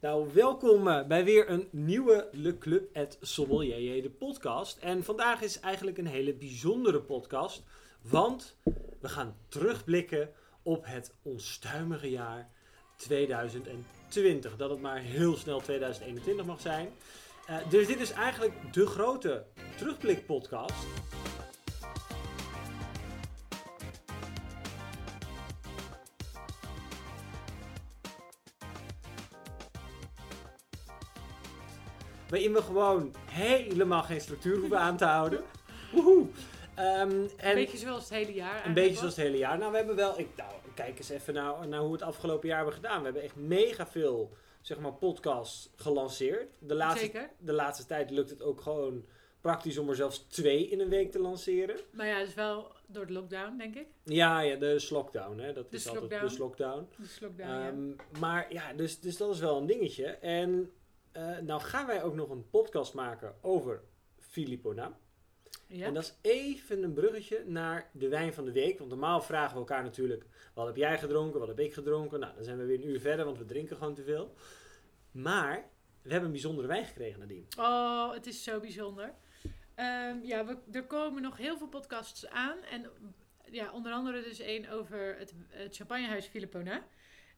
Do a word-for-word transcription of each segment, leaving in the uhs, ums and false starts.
Nou, welkom bij weer een nieuwe Le Club et Sommelier, de podcast. En vandaag is eigenlijk een hele bijzondere podcast, want we gaan terugblikken op het onstuimige jaar twintig twintig. Dat het maar heel snel twintig eenentwintig mag zijn. Uh, dus dit is eigenlijk de grote terugblik podcast. Waarin we gewoon helemaal geen structuur hoeven aan te houden. Woehoe! Um, en een beetje zoals het hele jaar. Een beetje was. zoals het hele jaar. Nou, we hebben wel... Ik, nou, kijk eens even naar, naar hoe we het afgelopen jaar hebben gedaan. We hebben echt mega veel, zeg maar, podcasts gelanceerd. De laatste, Zeker. De laatste tijd lukt het ook gewoon praktisch om er zelfs twee in een week te lanceren. Maar ja, dat is wel door de lockdown, denk ik. Ja, ja de lockdown, hè. Dat de is slockdown. altijd de lockdown. De lockdown, um, ja. Maar ja, dus, dus dat is wel een dingetje. En... Uh, nou gaan wij ook nog een podcast maken over Philipponnat. Ja. En dat is even een bruggetje naar de wijn van de week. Want normaal vragen we elkaar natuurlijk, wat heb jij gedronken, wat heb ik gedronken? Nou, dan zijn we weer een uur verder, want we drinken gewoon te veel. Maar we hebben een bijzondere wijn gekregen nadien. Oh, het is zo bijzonder. Um, ja, we, er komen nog heel veel podcasts aan. En ja, onder andere dus één over het, het champagnehuis Philipponnat.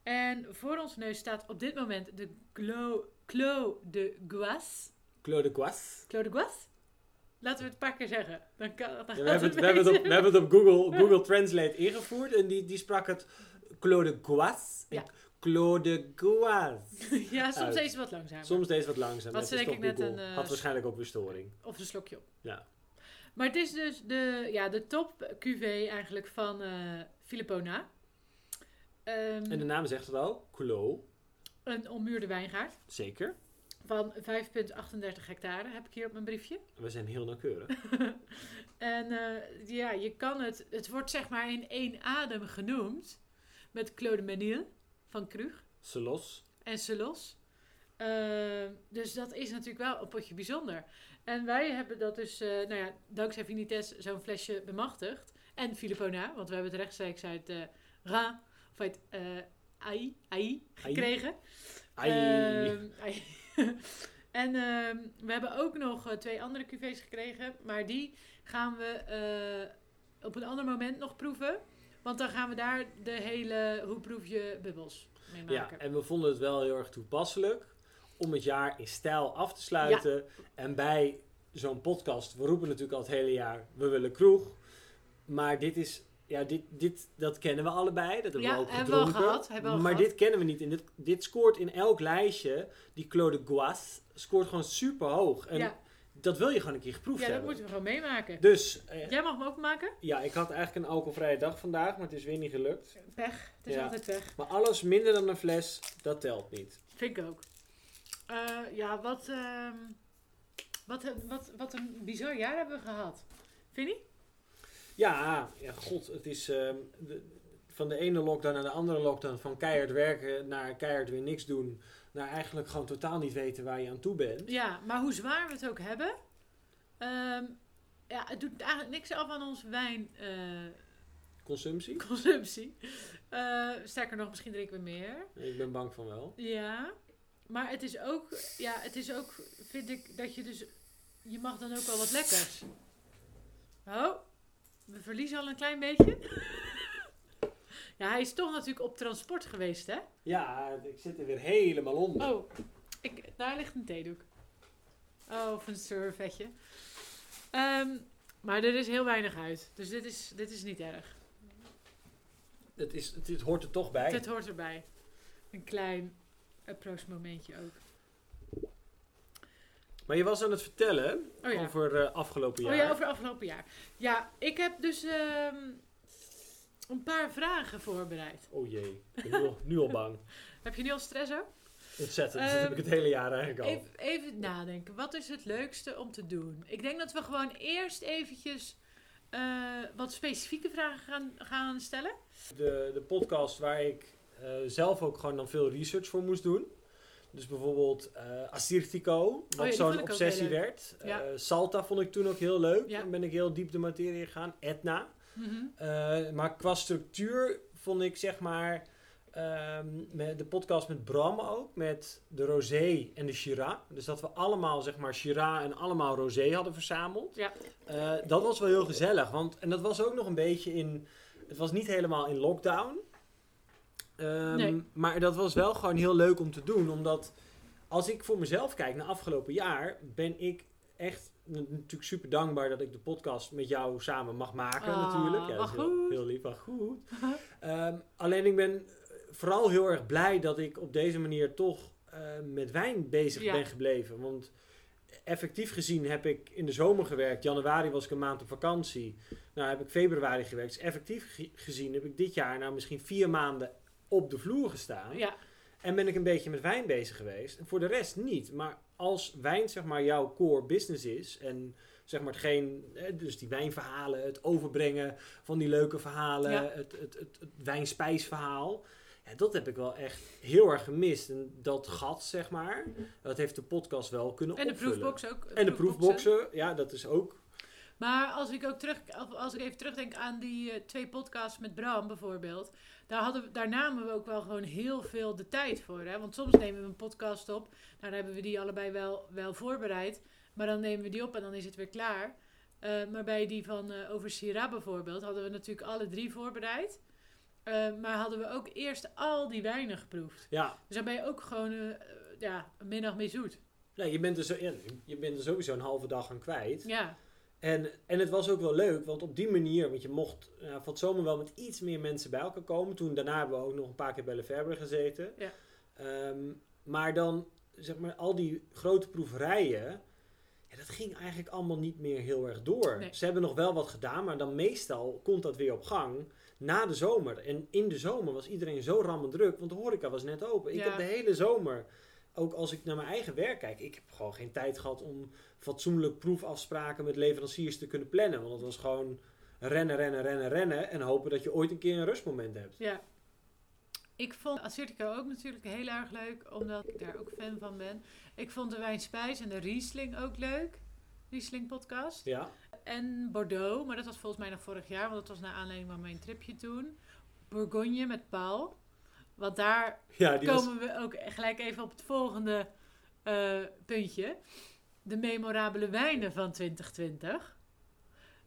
En voor ons neus staat op dit moment de Clos, Clos des Goisses. Clos des Goisses. Clos des Goisses. Laten we het een paar keer zeggen. Dan kan, dan ja, we, hebben het, we, hebben het op, we hebben het op Google, Google Translate ingevoerd. En die, die sprak het Clos des Goisses. Ja. Clos des Goisses. Ja, soms deze wat langzamer. Soms deze wat langzamer. Dat is toch net een, uh, had waarschijnlijk ook weer storing. Of een slokje op. Ja. Maar het is dus de, ja, de top cuvée eigenlijk van uh, Philipponnat. Um, en de naam zegt het al, Clos. Een ommuurde wijngaard. Zeker. Van vijf komma achtendertig hectare heb ik hier op mijn briefje. We zijn heel nauwkeurig. en uh, ja, je kan het... Het wordt zeg maar in één adem genoemd. Met Clos de Menil van Krug. Selosse. En Selosse. Uh, dus dat is natuurlijk wel een potje bijzonder. En wij hebben dat dus... Uh, nou ja, dankzij Vinites zo'n flesje bemachtigd. En Philipponnat, want we hebben het rechtstreeks uit uh, Ra... Of uit uh, A I, A I gekregen. A I. Um, A I. en um, we hebben ook nog twee andere cuvées gekregen. Maar die gaan we uh, op een ander moment nog proeven. Want dan gaan we daar de hele hoe proef je bubbels mee maken. Ja, en we vonden het wel heel erg toepasselijk om het jaar in stijl af te sluiten. Ja. En bij zo'n podcast, we roepen natuurlijk al het hele jaar, we willen kroeg. Maar dit is... Ja, dit, dit, dat kennen we allebei. Dat hebben ja, we ook hebben gedronken. We al gehad, hebben we al maar gehad. Dit kennen we niet. En dit, dit scoort in elk lijstje. Die Clos des Goisses scoort gewoon super hoog. En ja. dat wil je gewoon een keer geproefd ja, hebben. Ja, dat moeten we gewoon meemaken. Dus, eh, jij mag hem openmaken? Ja, ik had eigenlijk een alcoholvrije dag vandaag. Maar het is weer niet gelukt. Pech. Het is ja. altijd pech. Maar alles minder dan een fles, dat telt niet. Vind ik ook. Uh, ja, wat, uh, wat, wat, wat, wat een bizar jaar hebben we gehad. Vind je? Ja, ja, god, het is uh, de, van de ene lockdown naar de andere lockdown, van keihard werken naar keihard weer niks doen, naar eigenlijk gewoon totaal niet weten waar je aan toe bent. Ja, maar hoe zwaar we het ook hebben, um, ja, het doet eigenlijk niks af aan onze wijn... Uh, consumptie? Consumptie. Uh, sterker nog, misschien drinken we meer. Ik ben bang van wel. Ja, maar het is ook, ja, het is ook, vind ik, dat je dus, je mag dan ook wel wat lekkers. Oh. We verliezen al een klein beetje. Ja, hij is toch natuurlijk op transport geweest, hè? Ja, ik zit er weer helemaal onder. Oh, ik, daar ligt een theedoek. Oh, of een servetje. Um, maar er is heel weinig uit. Dus dit is, dit is niet erg. Het, is, het, het hoort er toch bij. Het hoort erbij. Een klein uh, proostmomentje ook. Maar je was aan het vertellen oh ja. over uh, afgelopen jaar. Oh ja, over afgelopen jaar. Ja, ik heb dus um, een paar vragen voorbereid. Oh jee, ik ben nu al bang. Heb je nu al stress ook? Ontzettend, um, dat heb ik het hele jaar eigenlijk al. Even, even nadenken, wat is het leukste om te doen? Ik denk dat we gewoon eerst eventjes uh, wat specifieke vragen gaan, gaan stellen. De, de podcast waar ik uh, zelf ook gewoon dan veel research voor moest doen. Dus bijvoorbeeld uh, Assyrtiko, wat oh ja, zo'n obsessie werd. Ja. Uh, Salta vond ik toen ook heel leuk. Ja. Dan ben ik heel diep de materie gegaan. Etna. Mm-hmm. Uh, maar qua structuur vond ik zeg maar... Um, met de podcast met Bram ook, met de rosé en de Syrah. Dus dat we allemaal, zeg maar, Syrah en allemaal rosé hadden verzameld. Ja. Uh, dat was wel heel gezellig. Want, en dat was ook nog een beetje in... Het was niet helemaal in lockdown. Um, nee. Maar dat was wel gewoon heel leuk om te doen. Omdat als ik voor mezelf kijk naar afgelopen jaar, ben ik echt natuurlijk super dankbaar dat ik de podcast met jou samen mag maken. Ah, natuurlijk. Ja, dat is heel, heel lief, maar goed. Um, alleen ik ben... Vooral heel erg blij dat ik op deze manier toch uh, met wijn bezig ja. ben gebleven. Want effectief gezien heb ik in de zomer gewerkt. Januari was ik een maand op vakantie. Nou heb ik februari gewerkt. Dus effectief ge- gezien heb ik dit jaar nou misschien vier maanden op de vloer gestaan. Ja. En ben ik een beetje met wijn bezig geweest. En voor de rest niet. Maar als wijn, zeg maar, jouw core business is en... Zeg maar hetgeen, dus die wijnverhalen, het overbrengen van die leuke verhalen, ja. het, het, het, het wijnspijsverhaal. Ja, dat heb ik wel echt heel erg gemist. En dat gat, zeg maar, dat heeft de podcast wel kunnen en opvullen. En de proefbox ook. En de proefboxen, ja, dat is ook. Maar als ik ook terug, als ik even terugdenk aan die twee podcasts met Bram bijvoorbeeld. Daar, hadden we, daar namen we ook wel gewoon heel veel de tijd voor. Hè? Want soms nemen we een podcast op. Nou, dan hebben we die allebei wel, wel voorbereid. Maar dan nemen we die op en dan is het weer klaar. Uh, maar bij die van uh, over Syrah bijvoorbeeld hadden we natuurlijk alle drie voorbereid. Uh, maar hadden we ook eerst al die wijnen geproefd. Ja. Dus dan ben je ook gewoon uh, ja, een middag mee zoet. Ja, je, bent er zo, ja, je bent er sowieso een halve dag aan kwijt. Ja. En, en het was ook wel leuk, want op die manier... Want je mocht uh, van het zomer wel met iets meer mensen bij elkaar komen. Toen daarna hebben we ook nog een paar keer bij Lefebvre gezeten. Ja. Um, maar dan, zeg maar, al die grote proeverijen... Ja, dat ging eigenlijk allemaal niet meer heel erg door. Nee. Ze hebben nog wel wat gedaan, maar dan meestal komt dat weer op gang na de zomer. En in de zomer was iedereen zo rammend druk, want de horeca was net open. Ja. Ik heb de hele zomer, ook als ik naar mijn eigen werk kijk, ik heb gewoon geen tijd gehad om fatsoenlijk proefafspraken met leveranciers te kunnen plannen. Want het was gewoon rennen, rennen, rennen, rennen en hopen dat je ooit een keer een rustmoment hebt. Ja. Ik vond Assyrtiko ook natuurlijk heel erg leuk, omdat ik daar ook fan van ben. Ik vond de wijnspijs en de Riesling ook leuk. Riesling podcast. Ja. En Bordeaux, maar dat was volgens mij nog vorig jaar, want dat was naar aanleiding van mijn tripje toen. Bourgogne met Paul. Want daar ja, komen was... we ook gelijk even op het volgende uh, puntje. De memorabele wijnen van twintig twintig.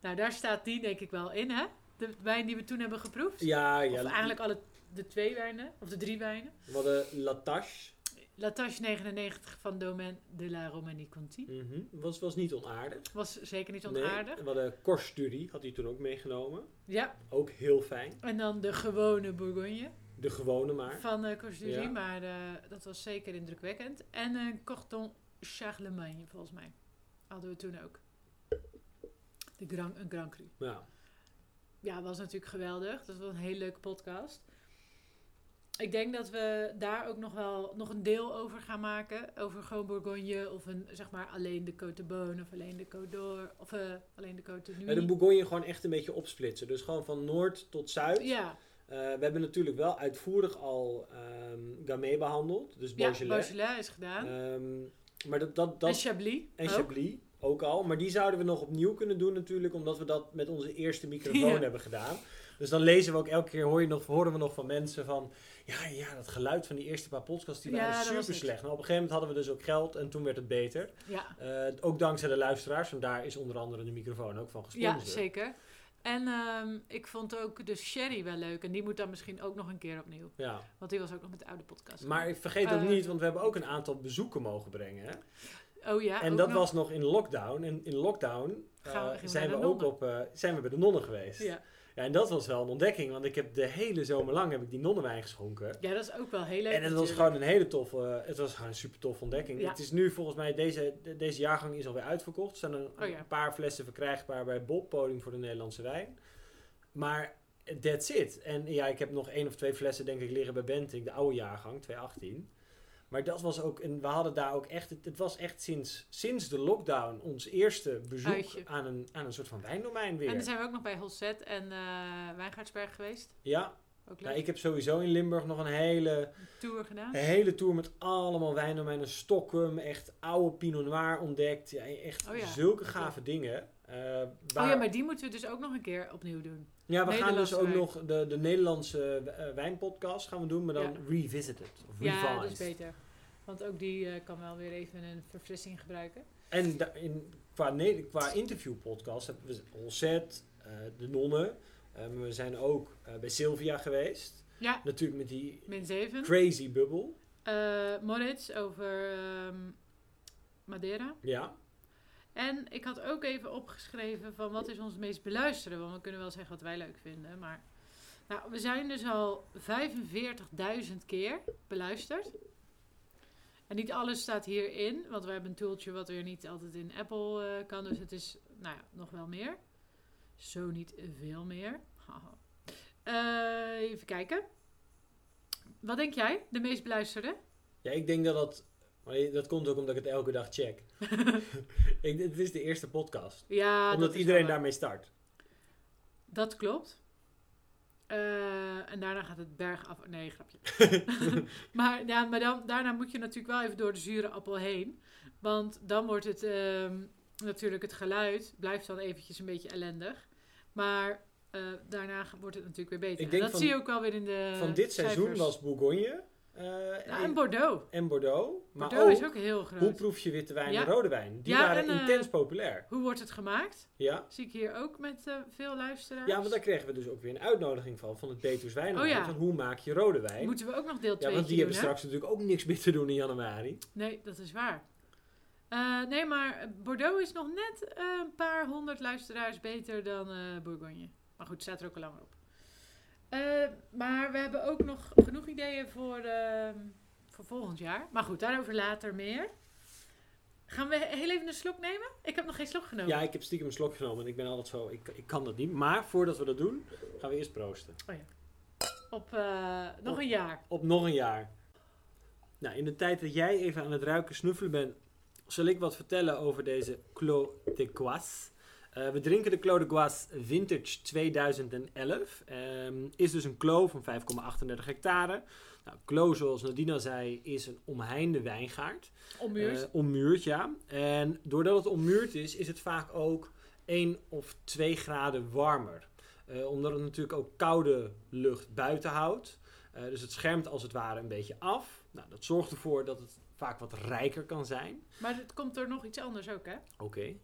Nou, daar staat die denk ik wel in, hè? De wijn die we toen hebben geproefd. Ja, ja. Of eigenlijk alle... De twee wijnen, of de drie wijnen. We hadden La Tâche. La Tâche negenennegentig van Domaine de la Romanie Conti. Mm-hmm. Was, was niet onaardig. Was zeker niet onaardig. Nee. We hadden Korststudie, had hij toen ook meegenomen. Ja. Ook heel fijn. En dan de gewone Bourgogne. De gewone maar. Van uh, Korststudie, ja. Maar uh, dat was zeker indrukwekkend. En uh, Cordon Charlemagne, volgens mij. Hadden we toen ook. De Grand, een Grand Cru. Ja. Ja, was natuurlijk geweldig. Dat was een hele leuke podcast. Ik denk dat we daar ook nog wel nog een deel over gaan maken. Over gewoon Bourgogne of een, zeg maar, alleen de Côte de Beaune of alleen de Côte d'Or. Of uh, alleen de Côte de Nuit. En de Bourgogne gewoon echt een beetje opsplitsen. Dus gewoon van noord tot zuid. Ja. Uh, we hebben natuurlijk wel uitvoerig al um, Gamay behandeld. Dus Beaujolais. Ja, Beaujolais is gedaan. Um, maar dat, dat, dat, en Chablis. En ook. Chablis ook al. Maar die zouden we nog opnieuw kunnen doen natuurlijk. Omdat we dat met onze eerste microfoon ja. hebben gedaan. Dus dan lezen we ook elke keer, hoor je nog, horen we nog van mensen van... Ja, ja, dat geluid van die eerste paar podcasts, die ja, waren super slecht. Nou, op een gegeven moment hadden we dus ook geld en toen werd het beter. Ja. Uh, ook dankzij de luisteraars, want daar is onder andere de microfoon ook van gesponsord. Ja, zeker. En um, ik vond ook de Sherry wel leuk. En die moet dan misschien ook nog een keer opnieuw. Ja. Want die was ook nog met de oude podcast. Maar ik vergeet uh, ook niet, want we hebben ook een aantal bezoeken mogen brengen. Hè? Oh ja, en dat nog... was nog in lockdown. En in lockdown uh, we, zijn we ook op, uh, zijn we bij de nonnen geweest. Ja. Ja, en dat was wel een ontdekking, want ik heb de hele zomer lang heb ik die nonnenwijn geschonken. Ja, dat is ook wel heel leuk. En het was gewoon een hele toffe, het was gewoon een super toffe ontdekking. Ja. Het is nu volgens mij, deze, deze jaargang is alweer uitverkocht. Er zijn een, oh ja. een paar flessen verkrijgbaar bij Bob, Podium voor de Nederlandse Wijn. Maar that's it. En ja, ik heb nog één of twee flessen denk ik liggen bij Benting, de oude jaargang, tweeduizend achttien. Maar dat was ook, en we hadden daar ook echt, het was echt sinds, sinds de lockdown ons eerste bezoek aan een, aan een soort van wijndomein weer. En dan zijn we ook nog bij Holzet en uh, Wijngaardsberg geweest. Ja, nou, ik heb sowieso in Limburg nog een hele tour gedaan. Een hele tour met allemaal wijndomeinen. Stockholm, echt oude Pinot Noir ontdekt. Ja, echt oh ja. zulke gave ja. dingen. Uh, waar... Oh ja, maar die moeten we dus ook nog een keer opnieuw doen. Ja, we gaan dus ook wijn. nog de, de Nederlandse uh, wijnpodcast gaan we doen, maar dan ja. revisited. Of revised. Ja, dat is beter. Want ook die uh, kan wel weer even een verfrissing gebruiken. En da- in, qua, ne- qua interviewpodcast hebben we Olzet, uh, De Nonnen. Uh, we zijn ook uh, bij Sylvia geweest. Ja. Natuurlijk met die min zeven crazy bubbel. Uh, Moritz over um, Madeira. Ja. En ik had ook even opgeschreven van wat is ons meest beluisteren. Want we kunnen wel zeggen wat wij leuk vinden. Maar nou, we zijn dus al vijfenveertigduizend keer beluisterd. En niet alles staat hierin. Want we hebben een tooltje wat weer niet altijd in Apple uh, kan. Dus het is nou ja, nog wel meer. Zo niet veel meer. Uh, even kijken. Wat denk jij? De meest beluisterde? Ja, ik denk dat dat... Maar dat komt ook omdat ik het elke dag check. ik, het is de eerste podcast. Ja, omdat iedereen daarmee start. Dat klopt. Uh, en daarna gaat het bergaf... Nee, grapje. maar ja, maar dan, daarna moet je natuurlijk wel even door de zure appel heen. Want dan wordt het... Uh, natuurlijk het geluid blijft dan eventjes een beetje ellendig. Maar uh, daarna wordt het natuurlijk weer beter. En dat van, zie je ook wel weer in de Van dit cijfers. Seizoen was Bourgogne... Uh, nou, en Bordeaux. En Bordeaux. Maar Bordeaux ook, is ook heel groot. Hoe proef je witte wijn ja. en rode wijn? Die ja, waren en, uh, intens populair. Hoe wordt het gemaakt? Ja. Zie ik hier ook met uh, veel luisteraars. Ja, want daar kregen we dus ook weer een uitnodiging van. Van het Betuws Wijnland. Oh, ja. Van hoe maak je rode wijn? Moeten we ook nog deel twee doen. Ja, want die hebben hè? straks natuurlijk ook niks meer te doen in januari. Nee, dat is waar. Uh, nee, maar Bordeaux is nog net uh, een paar honderd luisteraars beter dan uh, Bourgogne. Maar goed, staat er ook al langer op. Uh, maar we hebben ook nog genoeg ideeën voor, uh, voor volgend jaar. Maar goed, daarover later meer. Gaan we heel even een slok nemen? Ik heb nog geen slok genomen. Ja, ik heb stiekem een slok genomen. En ik ben altijd zo, ik, ik kan dat niet. Maar voordat we dat doen, gaan we eerst proosten. Oh ja. Op uh, nog op, een jaar. Op nog een jaar. Nou, in de tijd dat jij even aan het ruiken snuffelen bent, zal ik wat vertellen over deze Clos des Goisses. Uh, we drinken de Clos des Goisses Vintage tweeduizend elf. Um, is dus een clos van vijf komma achtendertig hectare. Nou, clos, zoals Nadine zei, is een omheinde wijngaard. Ommuurd. Uh, ommuurd, ja. En doordat het ommuurd is, is het vaak ook één of twee graden warmer. Uh, omdat het natuurlijk ook koude lucht buiten houdt. Uh, dus het schermt als het ware een beetje af. Nou, dat zorgt ervoor dat het vaak wat rijker kan zijn. Maar het komt er nog iets anders ook, hè? Oké. Okay.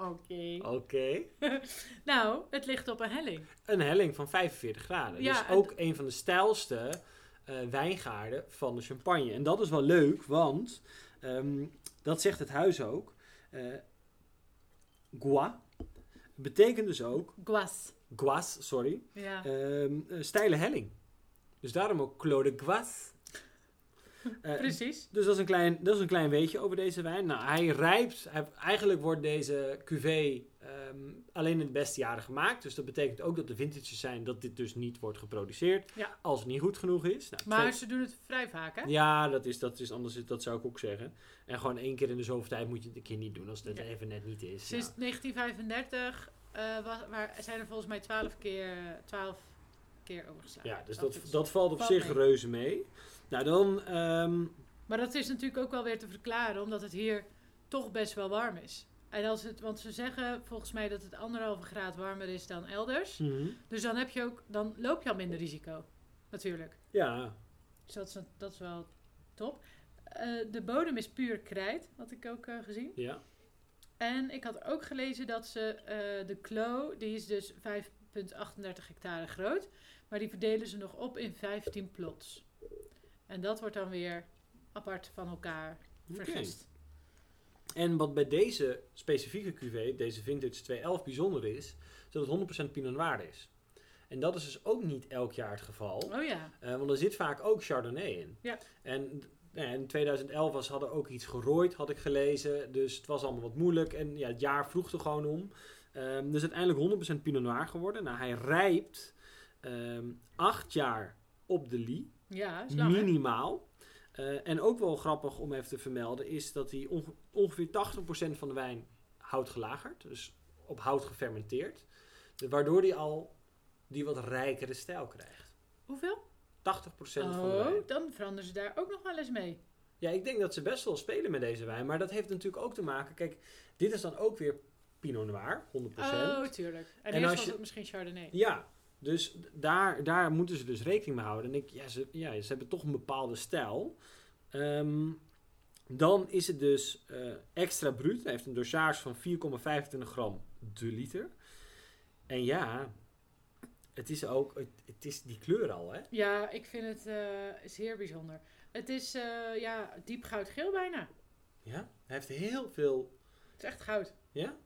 Oké. Okay. Oké. Okay. Nou, het ligt op een helling. Een helling van vijfenveertig graden. Ja, dus ook d- een van de stijlste uh, wijngaarden van de champagne. En dat is wel leuk, want um, dat zegt het huis ook. Uh, Gois betekent dus ook... Gois. Gois, sorry. Ja. Um, steile helling. Dus daarom ook Clos des Goisses. Uh, Precies. Dus dat is, een klein, dat is een klein weetje over deze wijn. Nou, hij rijpt. Hij, eigenlijk wordt deze cuvée um, alleen in het beste jaren gemaakt. Dus dat betekent ook dat de vintages zijn dat dit dus niet wordt geproduceerd. Ja. Als het niet goed genoeg is. Nou, maar twee, ze doen het vrij vaak, hè? Ja, dat is, dat is anders. Dat zou ik ook zeggen. En gewoon één keer in de zoveel tijd moet je het een keer niet doen. Als dat ja. even net niet is. Sinds nou. negentien vijfendertig uh, was, waar, zijn er volgens mij twaalf keer, twaalf keer overgeslagen. Ja, dus dat, dat, dat valt op valt zich mee. reuze mee. Nou, dan... Um... Maar dat is natuurlijk ook wel weer te verklaren, omdat het hier toch best wel warm is. En als het, want ze zeggen volgens mij dat het anderhalve graad warmer is dan elders. Mm-hmm. Dus dan, heb je ook, dan loop je al minder risico, natuurlijk. Ja. Dus dat is, dat is wel top. Uh, de bodem is puur krijt, had ik ook uh, gezien. Ja. En ik had ook gelezen dat ze uh, de clos, die is dus vijf komma achtendertig hectare groot. Maar die verdelen ze nog op in vijftien plots. En dat wordt dan weer apart van elkaar vergist. Okay. En wat bij deze specifieke cuvée, deze Vintage tweehonderdelf, bijzonder is, is dat het honderd procent Pinot Noir is. En dat is dus ook niet elk jaar het geval. Oh ja. Uh, want er zit vaak ook Chardonnay in. Ja. En uh, in tweeduizend elf was, hadden ook iets gerooid, had ik gelezen. Dus het was allemaal wat moeilijk. En ja, het jaar vroeg er gewoon om. Um, dus uiteindelijk honderd procent Pinot Noir geworden. Nou, hij rijpt um, acht jaar op de Lie. Ja, is lang, minimaal. Uh, en ook wel grappig om even te vermelden is dat hij onge- ongeveer tachtig procent van de wijn hout gelagerd, dus op hout gefermenteerd, de, waardoor hij al die wat rijkere stijl krijgt. Hoeveel? tachtig procent oh, van de wijn. Oh, dan veranderen ze daar ook nog wel eens mee. Ja, ik denk dat ze best wel spelen met deze wijn, maar dat heeft natuurlijk ook te maken, kijk, dit is dan ook weer Pinot Noir, honderd procent. Oh, tuurlijk. En, en eerst was je, het misschien Chardonnay. Ja, dus daar, daar moeten ze dus rekening mee houden. En ik, ja, ze, ja, ze hebben toch een bepaalde stijl. Um, dan is het dus uh, extra bruut. Hij heeft een dosage van vier komma vijfentwintig gram de liter. En ja, het is ook, het, het is die kleur al, hè? Ja, ik vind het uh, zeer bijzonder. Het is uh, ja, diep goudgeel bijna. Ja, hij heeft heel veel... Het is echt goud. Ja?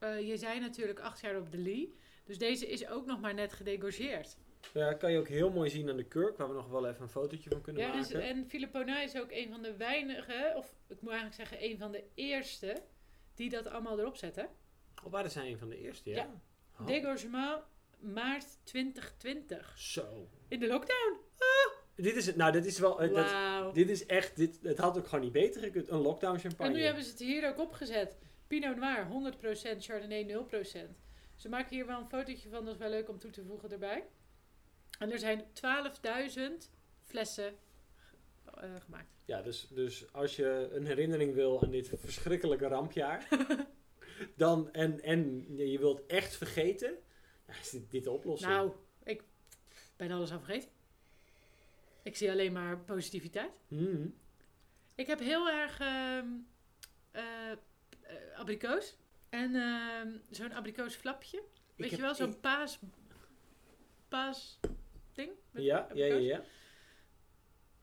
Uh, je zei natuurlijk acht jaar op de Lee. Dus deze is ook nog maar net gedegorgeerd. Ja, dat kan je ook heel mooi zien aan de kurk, waar we nog wel even een fotootje van kunnen ja, maken. Dus, en Philipponnat is ook een van de weinige, of ik moet eigenlijk zeggen een van de eerste, die dat allemaal erop zetten. Oh, waar zijn een van de eerste, ja? Ja. Oh. Degorgement maart twintig twintig. Zo. In de lockdown. Ah. Dit is, nou, dit is wel... Uh, wow. dat, dit is echt... Dit, het had ook gewoon niet beter gekund. Een lockdown champagne. En nu hebben ze het hier ook opgezet. Pinot Noir, honderd procent. Chardonnay, nul procent. Ze maken hier wel een fotootje van. Dat is wel leuk om toe te voegen erbij. En er zijn twaalfduizend flessen uh, gemaakt. Ja, dus, dus als je een herinnering wil aan dit verschrikkelijke rampjaar... dan, en, en je wilt echt vergeten... Ja, is dit, dit de oplossing? Nou, ik ben alles aan vergeten. Ik zie alleen maar positiviteit. Mm. Ik heb heel erg uh, uh, uh, abrikoos. En uh, zo'n abrikoosflapje. Weet je wel, zo'n ik... paas... paas ding? Met ja, ja, ja, ja.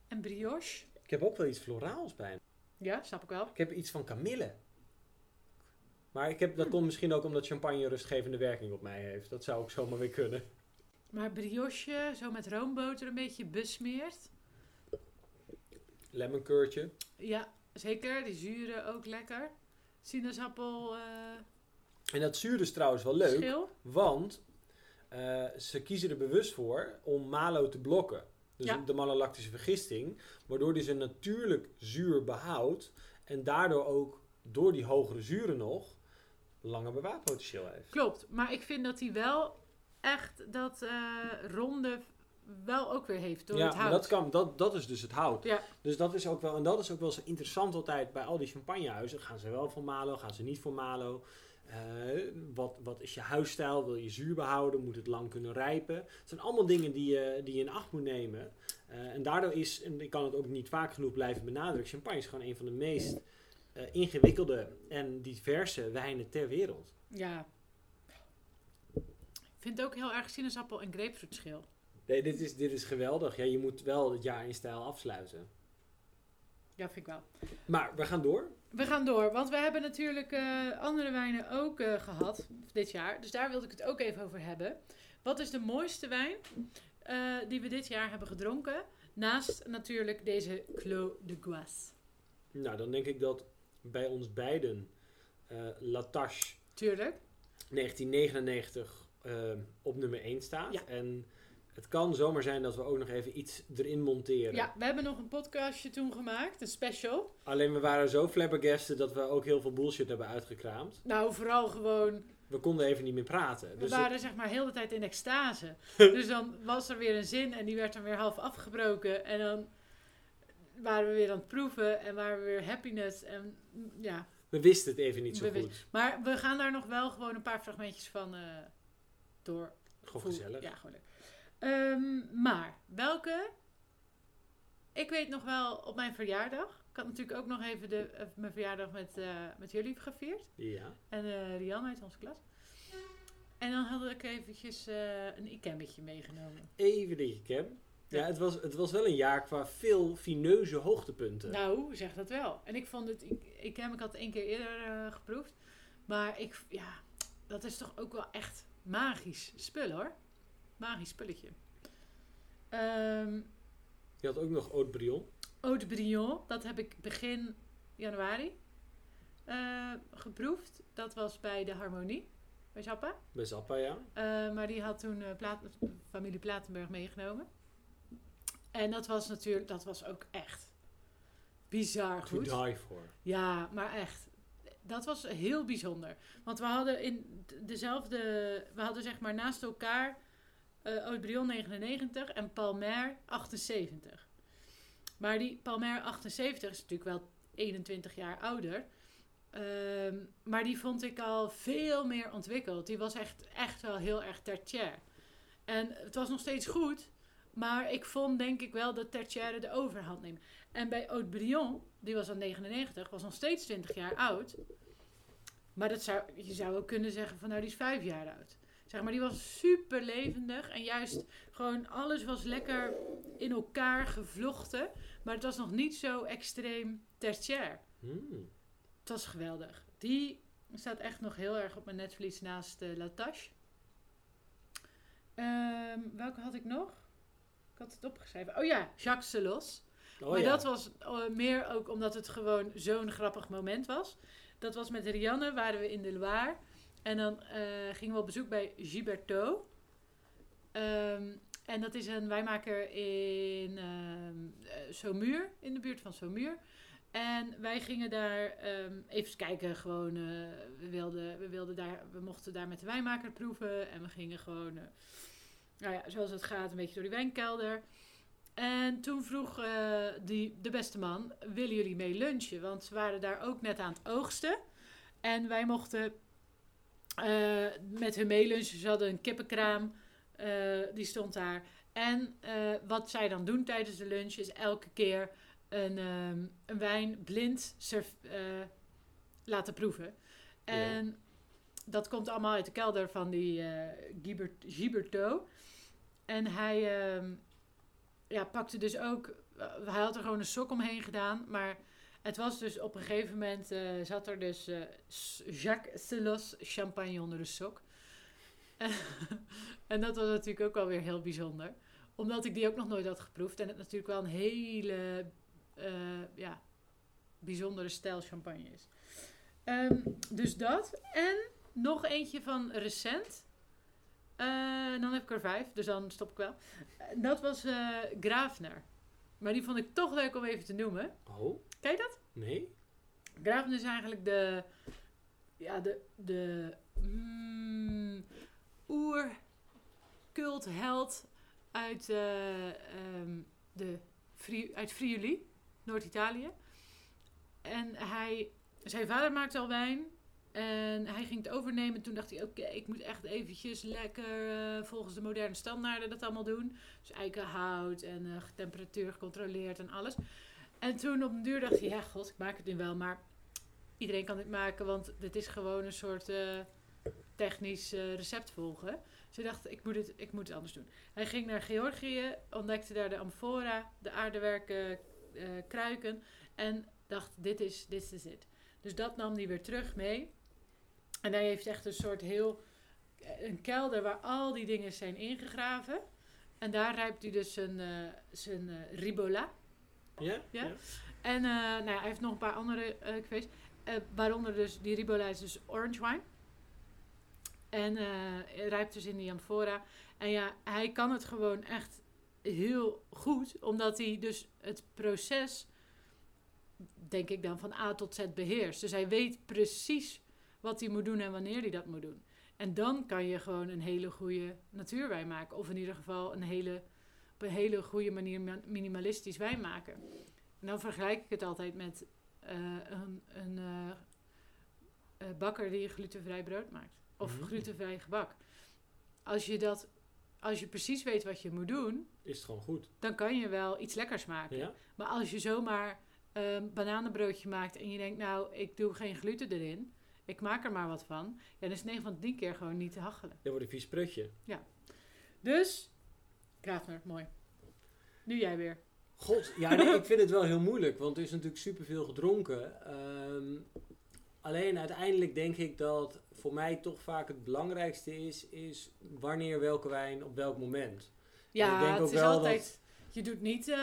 En brioche. Ik heb ook wel iets floraals bij me. Ja, snap ik wel. Ik heb iets van kamille. Maar ik heb, dat mm. komt misschien ook omdat champagne rustgevende werking op mij heeft. Dat zou ook zomaar weer kunnen. Maar brioche, zo met roomboter een beetje besmeerd. Lemonkeurtje. Ja, zeker. Die zuren ook lekker. Sinaasappel. Uh, en dat zuur is trouwens wel leuk. Schil. Want uh, ze kiezen er bewust voor om malo te blokken. Dus ja. de malolactische vergisting. Waardoor die zijn natuurlijk zuur behoudt. En daardoor ook door die hogere zuren nog langer bewaarpotentieel heeft. Klopt. Maar ik vind dat die wel... echt dat uh, ronde wel ook weer heeft door ja, het hout. Ja, dat kan. Dat, dat is dus het hout. Ja. Dus dat is ook wel, en dat is ook wel zo interessant altijd bij al die champagnehuizen. Gaan ze wel voor malo, gaan ze niet voor malo? Uh, wat, wat is je huisstijl? Wil je zuur behouden? Moet het lang kunnen rijpen? Het zijn allemaal dingen die je, die je in acht moet nemen. Uh, en daardoor is, en ik kan het ook niet vaak genoeg blijven benadrukken, champagne is gewoon een van de meest uh, ingewikkelde en diverse wijnen ter wereld. Ja. Ik vind het ook heel erg sinaasappel en grapefruitschil. Nee, dit is, dit is geweldig. Ja, je moet wel het jaar in stijl afsluiten. Ja, vind ik wel. Maar we gaan door. We gaan door, want we hebben natuurlijk uh, andere wijnen ook uh, gehad dit jaar. Dus daar wilde ik het ook even over hebben. Wat is de mooiste wijn uh, die we dit jaar hebben gedronken? Naast natuurlijk deze Clos des Goisses. Nou, dan denk ik dat bij ons beiden uh, La Tâche... Tuurlijk. negentien negenennegentig... Uh, op nummer één staat. Ja. En het kan zomaar zijn dat we ook nog even iets erin monteren. Ja, we hebben nog een podcastje toen gemaakt. Een special. Alleen we waren zo flabbergasted dat we ook heel veel bullshit hebben uitgekraamd. Nou, vooral gewoon... We konden even niet meer praten. We dus waren het... zeg maar heel de tijd in extase. Dus dan was er weer een zin en die werd dan weer half afgebroken. En dan waren we weer aan het proeven en waren we weer happiness. En ja. We wisten het even niet zo we goed. Wist... Maar we gaan daar nog wel gewoon een paar fragmentjes van... Uh... Door... Gewoon gezellig. Ja, gewoon leuk. Um, maar, welke? Ik weet nog wel op mijn verjaardag. Ik had natuurlijk ook nog even de, uh, mijn verjaardag met, uh, met jullie gevierd. Ja. En uh, Rian uit onze klas. En dan had ik eventjes uh, een ikemmetje meegenomen. Even de ikem. Ja, ja het, was, het was wel een jaar qua veel vineuze hoogtepunten. Nou, zeg dat wel. En ik vond het ikem, ik had het één keer eerder uh, geproefd. Maar ik, ja, dat is toch ook wel echt... Magisch spul hoor. Magisch spulletje. Um, Je had ook nog Haute Brion. Haute Brion. Dat heb ik begin januari uh, geproefd. Dat was bij de Harmonie. Bij Zappa. Bij Zappa, ja. Uh, maar die had toen uh, Pla- familie Platenburg meegenomen. En dat was natuurlijk... Dat was ook echt bizar goed. To die for. Ja, maar echt... Dat was heel bijzonder. Want we hadden in dezelfde... We hadden zeg maar naast elkaar... Uh, Haute-Brion negenennegentig en Palmer achtenzeventig. Maar die Palmer achtenzeventig is natuurlijk wel eenentwintig jaar ouder. Um, maar die vond ik al veel meer ontwikkeld. Die was echt, echt wel heel erg tertiair. En het was nog steeds goed. Maar ik vond denk ik wel dat tertiaire de overhand neemt. En bij Haute-Brion, die was al negenennegentig, was nog steeds twintig jaar oud. Maar dat zou, je zou ook kunnen zeggen van nou die is vijf jaar oud. Zeg maar, die was super levendig. En juist gewoon alles was lekker in elkaar gevlochten. Maar het was nog niet zo extreem tertiair. Mm. Het was geweldig. Die staat echt nog heel erg op mijn netvlies naast uh, La Tâche. Um, welke had ik nog? Ik had het opgeschreven. Oh ja, Jacques Selosse. Oh, maar ja. Dat was uh, meer ook omdat het gewoon zo'n grappig moment was. Dat was met Rianne, waren we in de Loire. En dan uh, gingen we op bezoek bij Giberto. Um, en dat is een wijnmaker in uh, Saumur, in de buurt van Saumur. En wij gingen daar um, even kijken, gewoon, uh, we, wilden, we, wilden daar, we mochten daar met de wijnmaker proeven. En we gingen gewoon, uh, nou ja, zoals het gaat, een beetje door die wijnkelder. En toen vroeg uh, die, de beste man, willen jullie mee lunchen? Want ze waren daar ook net aan het oogsten. En wij mochten uh, met hun mee lunchen. Ze hadden een kippenkraam, uh, die stond daar. En uh, wat zij dan doen tijdens de lunch is elke keer een, um, een wijn blind surf, uh, laten proeven. En yeah. Dat komt allemaal uit de kelder van die uh, Gibert, Giberto. En hij um, ja, pakte dus ook... Hij had er gewoon een sok omheen gedaan. Maar het was dus op een gegeven moment... Uh, zat er dus uh, Jacques Selosse champagne onder de sok. En dat was natuurlijk ook wel weer heel bijzonder. Omdat ik die ook nog nooit had geproefd. En het natuurlijk wel een hele... Uh, ja, bijzondere stijl champagne is. Um, dus dat. En nog eentje van recent. Uh, dan heb ik er vijf, dus dan stop ik wel. Uh, dat was uh, Grafner. Maar die vond ik toch leuk om even te noemen. Oh. Ken je dat? Nee. Grafner is eigenlijk de... Ja, de... de mm, oer-cultheld uit uh, um, de... Fri- uit Friuli, Noord-Italië. En hij, zijn vader maakte al wijn. En hij ging het overnemen. Toen dacht hij, oké, okay, ik moet echt eventjes lekker uh, volgens de moderne standaarden dat allemaal doen. Dus eikenhout en uh, temperatuur gecontroleerd en alles. En toen op een duur dacht hij, ja god, ik maak het nu wel. Maar iedereen kan dit maken, want dit is gewoon een soort uh, technisch uh, recept volgen. Dus hij dacht, ik moet, het, ik moet het anders doen. Hij ging naar Georgië, ontdekte daar de amfora, de aardewerken, uh, kruiken. En dacht, dit is dit is het. Dus dat nam hij weer terug mee. En hij heeft echt een soort heel... Een kelder waar al die dingen zijn ingegraven. En daar rijpt hij dus zijn, uh, zijn uh, ribola. Ja, ja. ja. En uh, nou ja, hij heeft nog een paar andere uh, cuvées. Uh, waaronder dus, die ribola is dus orange wine. En uh, rijpt dus in die amfora. En ja, hij kan het gewoon echt heel goed. Omdat hij dus het proces, denk ik dan, van A tot Z beheerst. Dus hij weet precies wat hij moet doen en wanneer hij dat moet doen. En dan kan je gewoon een hele goede natuurwijn maken. Of in ieder geval een hele, op een hele goede manier minimalistisch wijn maken. En dan vergelijk ik het altijd met uh, een, een uh, bakker die glutenvrij brood maakt. Of glutenvrij gebak. Als je, dat, als je precies weet wat je moet doen... Is het gewoon goed. Dan kan je wel iets lekkers maken. Ja? Maar als je zomaar een bananenbroodje maakt... en je denkt, nou, ik doe geen gluten erin... ik maak er maar wat van... ja, dan is negen van die keer gewoon niet te hachelen. Dan wordt een vies prutje. Ja. Dus, Grafner, mooi. Nu jij weer. God, ja, nee, ik vind het wel heel moeilijk... want er is natuurlijk superveel gedronken... Um, Alleen uiteindelijk denk ik dat voor mij toch vaak het belangrijkste is, is wanneer welke wijn op welk moment. Ja, ik denk het ook is wel altijd, dat... je doet niet uh, uh,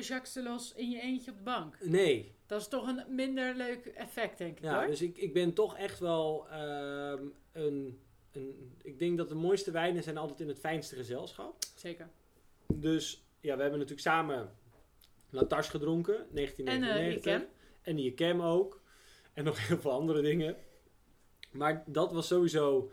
Jacques Selosse in je eentje op de bank. Nee. Dat is toch een minder leuk effect, denk ik. Ja, hoor. Dus ik, ik ben toch echt wel uh, een, een... Ik denk dat de mooiste wijnen zijn altijd in het fijnste gezelschap. Zeker. Dus ja, we hebben natuurlijk samen La Tâche gedronken, negentien negenennegentig. En uh, En die Cam ook. En nog heel veel andere dingen. Maar dat was sowieso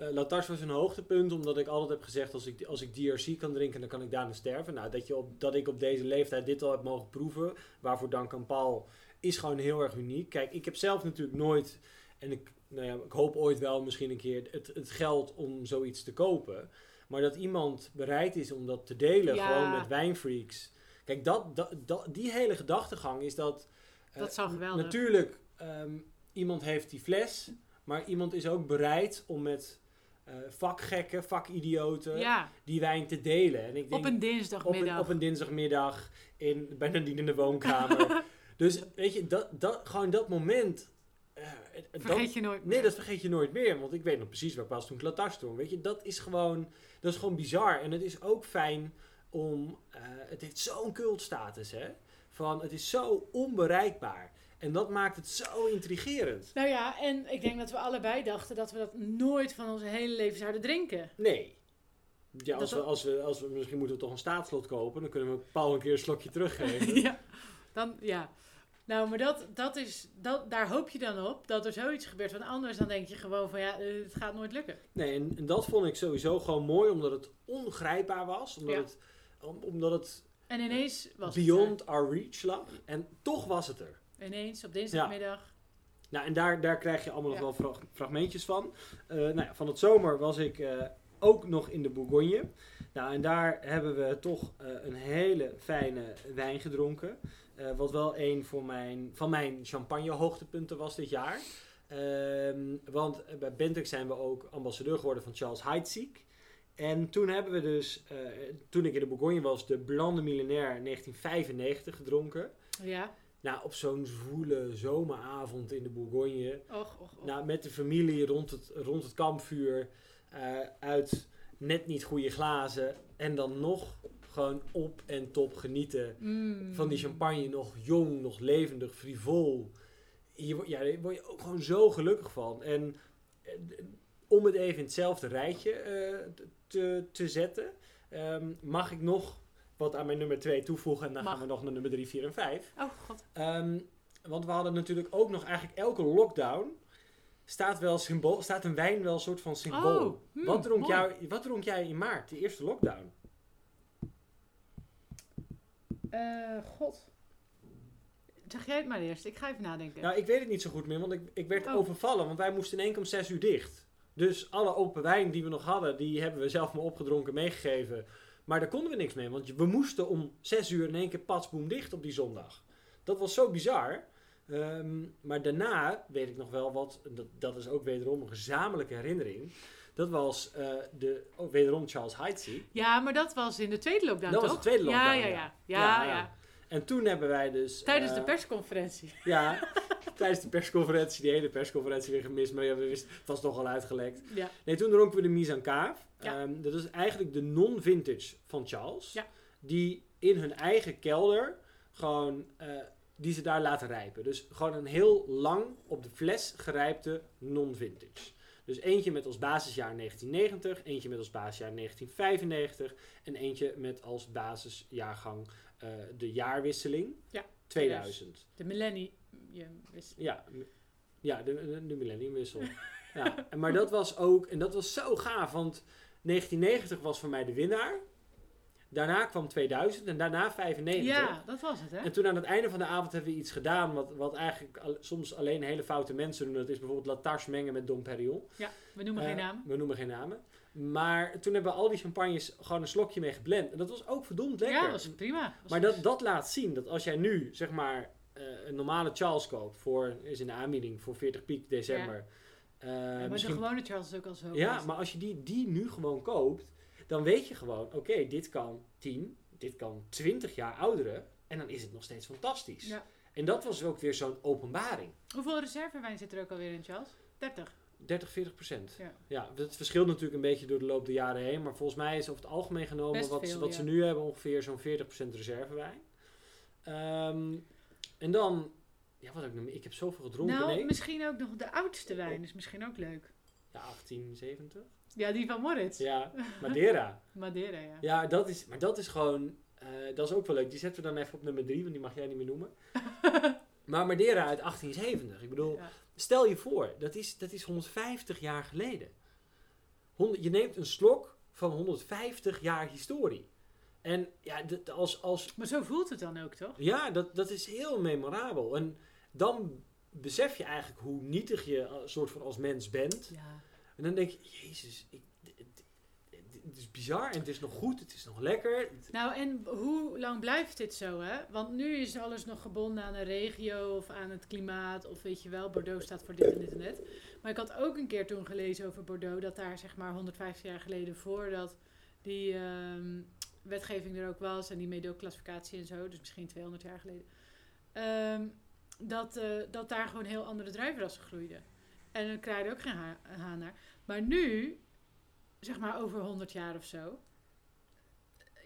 Uh, La Tâche was een hoogtepunt, omdat ik altijd heb gezegd, als ik, als ik D R C kan drinken, dan kan ik daarna sterven. Nou, dat, je op, dat ik op deze leeftijd dit al heb mogen proeven, waarvoor dank aan Paul, is gewoon heel erg uniek. Kijk, ik heb zelf natuurlijk nooit, en ik, nou ja, ik hoop ooit wel misschien een keer, het, het geld om zoiets te kopen. Maar dat iemand bereid is om dat te delen, ja. gewoon met wijnfreaks. Kijk, dat, dat, dat, die hele gedachtegang is dat... Uh, dat zou geweldig. Natuurlijk, um, iemand heeft die fles, maar iemand is ook bereid om met... Uh, vakgekken, vakidioten, ja. die wijn te delen. En ik denk, op een dinsdagmiddag. Op een, op een dinsdagmiddag in, bij Nadine in de woonkamer. Dus weet je, dat, dat, gewoon dat moment... Uh, vergeet dat, je nooit meer. Nee, dat vergeet je nooit meer. Want ik weet nog precies waar ik was toen ik La Tâche stond. Weet je, dat is gewoon, dat is gewoon bizar. En het is ook fijn om... Uh, het heeft zo'n cultstatus, hè. Van, het is zo onbereikbaar. En dat maakt het zo intrigerend. Nou ja, en ik denk dat we allebei dachten dat we dat nooit van onze hele leven zouden drinken. Nee. Ja, als we, als we, als we, misschien moeten we toch een staatslot kopen. Dan kunnen we Paul een keer een slokje teruggeven. Ja, dan, ja. Nou, maar dat, dat is, dat, daar hoop je dan op dat er zoiets gebeurt. Want anders dan denk je gewoon van ja, het gaat nooit lukken. Nee, en, en dat vond ik sowieso gewoon mooi. Omdat het ongrijpbaar was. Omdat ja. het... Om, omdat het en ineens was beyond het our reach lag. En toch was het er. Ineens, op dinsdagmiddag. Ja. Nou, en daar, daar krijg je allemaal ja. nog wel fragmentjes van. Uh, nou ja, van het zomer was ik uh, ook nog in de Bourgogne. Nou, en daar hebben we toch uh, een hele fijne wijn gedronken. Uh, wat wel een voor mijn, van mijn champagne hoogtepunten was dit jaar. Uh, want bij Bentec zijn we ook ambassadeur geworden van Charles Heidsieck. En toen hebben we dus, uh, toen ik in de Bourgogne was, de Blanc de Millénaire negentien vijfennegentig gedronken. Ja. Nou, op zo'n zwoele zomeravond in de Bourgogne. Och, och, och. Nou, met de familie rond het, rond het kampvuur. Uh, uit net niet goede glazen. En dan nog gewoon op en top genieten. Mm. Van die champagne. Nog jong, nog levendig, frivol. Hier word, ja, daar word je ook gewoon zo gelukkig van. En om het even in hetzelfde rijtje uh, te, te zetten. Um, mag ik nog... wat aan mijn nummer twee toevoegen. En dan Mag. gaan we nog naar nummer drie, vier en vijf. Oh god. Um, want we hadden natuurlijk ook nog eigenlijk elke lockdown. Staat, wel symbool, staat een wijn wel een soort van symbool. Oh, hmm, wat, dronk jou, wat dronk jij in maart? De eerste lockdown. Uh, god. Zeg jij het maar eerst. Ik ga even nadenken. Nou, ik weet het niet zo goed meer. Want ik, ik werd oh. overvallen. Want wij moesten in één keer om zes uur dicht. Dus alle open wijn die we nog hadden. Die hebben we zelf maar opgedronken meegegeven. Maar daar konden we niks mee, want we moesten om zes uur in één keer patsboom dicht op die zondag. Dat was zo bizar. Um, maar daarna weet ik nog wel wat, dat, dat is ook wederom een gezamenlijke herinnering. Dat was uh, de, oh, wederom Charles Heidsieck. Ja, maar dat was in de tweede lockdown, dat toch? Dat was de tweede lockdown, ja. Ja, ja, ja. ja, ja, ja. En toen hebben wij dus... Tijdens uh, de persconferentie. Ja, tijdens de persconferentie, die hele persconferentie weer gemist. Maar ja, we wisten, het was toch al uitgelekt. Ja. Nee, toen dronken we de mise en cave. Ja. Um, dat is eigenlijk de non-vintage van Charles. Ja. Die in hun eigen kelder gewoon, uh, die ze daar laten rijpen. Dus gewoon een heel lang op de fles gerijpte non-vintage. Dus eentje met als basisjaar negentien negentig, eentje met als basisjaar negentien vijfennegentig en eentje met als basisjaargang uh, de jaarwisseling ja, tweeduizend. De millenniumwissel. Ja, ja de, de, de millenniumwissel. Ja, maar dat was ook, en dat was zo gaaf, want negentien negentig was voor mij de winnaar. Daarna kwam tweeduizend en daarna vijfennegentig. Ja, dat was het, hè? En toen aan het einde van de avond hebben we iets gedaan... wat, wat eigenlijk al, soms alleen hele foute mensen doen. Dat is bijvoorbeeld La Tâche mengen met Dom Pérignon. Ja, we noemen uh, geen namen. We noemen geen namen. Maar toen hebben we al die champagnes gewoon een slokje mee geblend. En dat was ook verdomd lekker. Ja, dat was prima. Dat was maar dat, dat laat zien dat als jij nu, zeg maar... Uh, een normale Charles koopt voor... is in de aanbieding voor veertig piek december. Ja. Uh, ja, maar misschien... de gewone Charles is ook al zo. Ja, best. Maar als je die, die nu gewoon koopt... dan weet je gewoon, oké, okay, dit kan tien, dit kan twintig jaar ouderen. En dan is het nog steeds fantastisch. Ja. En dat was ook weer zo'n openbaring. Hoeveel reservewijn zit er ook alweer in, Charles? dertig, veertig procent. Ja. ja, dat verschilt natuurlijk een beetje door de loop der jaren heen. Maar volgens mij is over het algemeen genomen Best wat, veel, wat ja. ze nu hebben ongeveer zo'n veertig procent reservewijn. Um, en dan, ja, wat heb ik nog? Ik heb zoveel gedronken. Nou, nee. misschien ook nog de oudste wijn is misschien ook leuk. Ja, achttien zeventig. Ja, die van Moritz. Ja, Madeira. Madeira, ja. Ja, dat is, maar dat is gewoon... Uh, dat is ook wel leuk. Die zetten we dan even op nummer drie, want die mag jij niet meer noemen. Maar Madeira uit achttien zeventig. Ik bedoel, ja. stel je voor, dat is, dat is honderdvijftig jaar geleden. Je neemt een slok van honderdvijftig jaar historie. En ja, d- als, als... Maar zo voelt het dan ook, toch? Ja, dat, dat is heel memorabel. En dan besef je eigenlijk hoe nietig je soort van als mens bent. Ja. En dan denk je, jezus, ik, d- d- d- het is bizar en het is nog goed, het is nog lekker. Nou, en hoe lang blijft dit zo, hè? Want nu is alles nog gebonden aan een regio of aan het klimaat. Of weet je wel, Bordeaux staat voor dit en dit en dit. Maar ik had ook een keer toen gelezen over Bordeaux, dat daar zeg maar honderdvijftig jaar geleden voordat die... Um, wetgeving er ook was en die medoclassificatie en zo, dus misschien tweehonderd jaar geleden, um, dat, uh, dat daar gewoon heel andere druivenrassen groeiden. En dan krijg je ook geen ha- haan naar. Maar nu, zeg maar over honderd jaar of zo,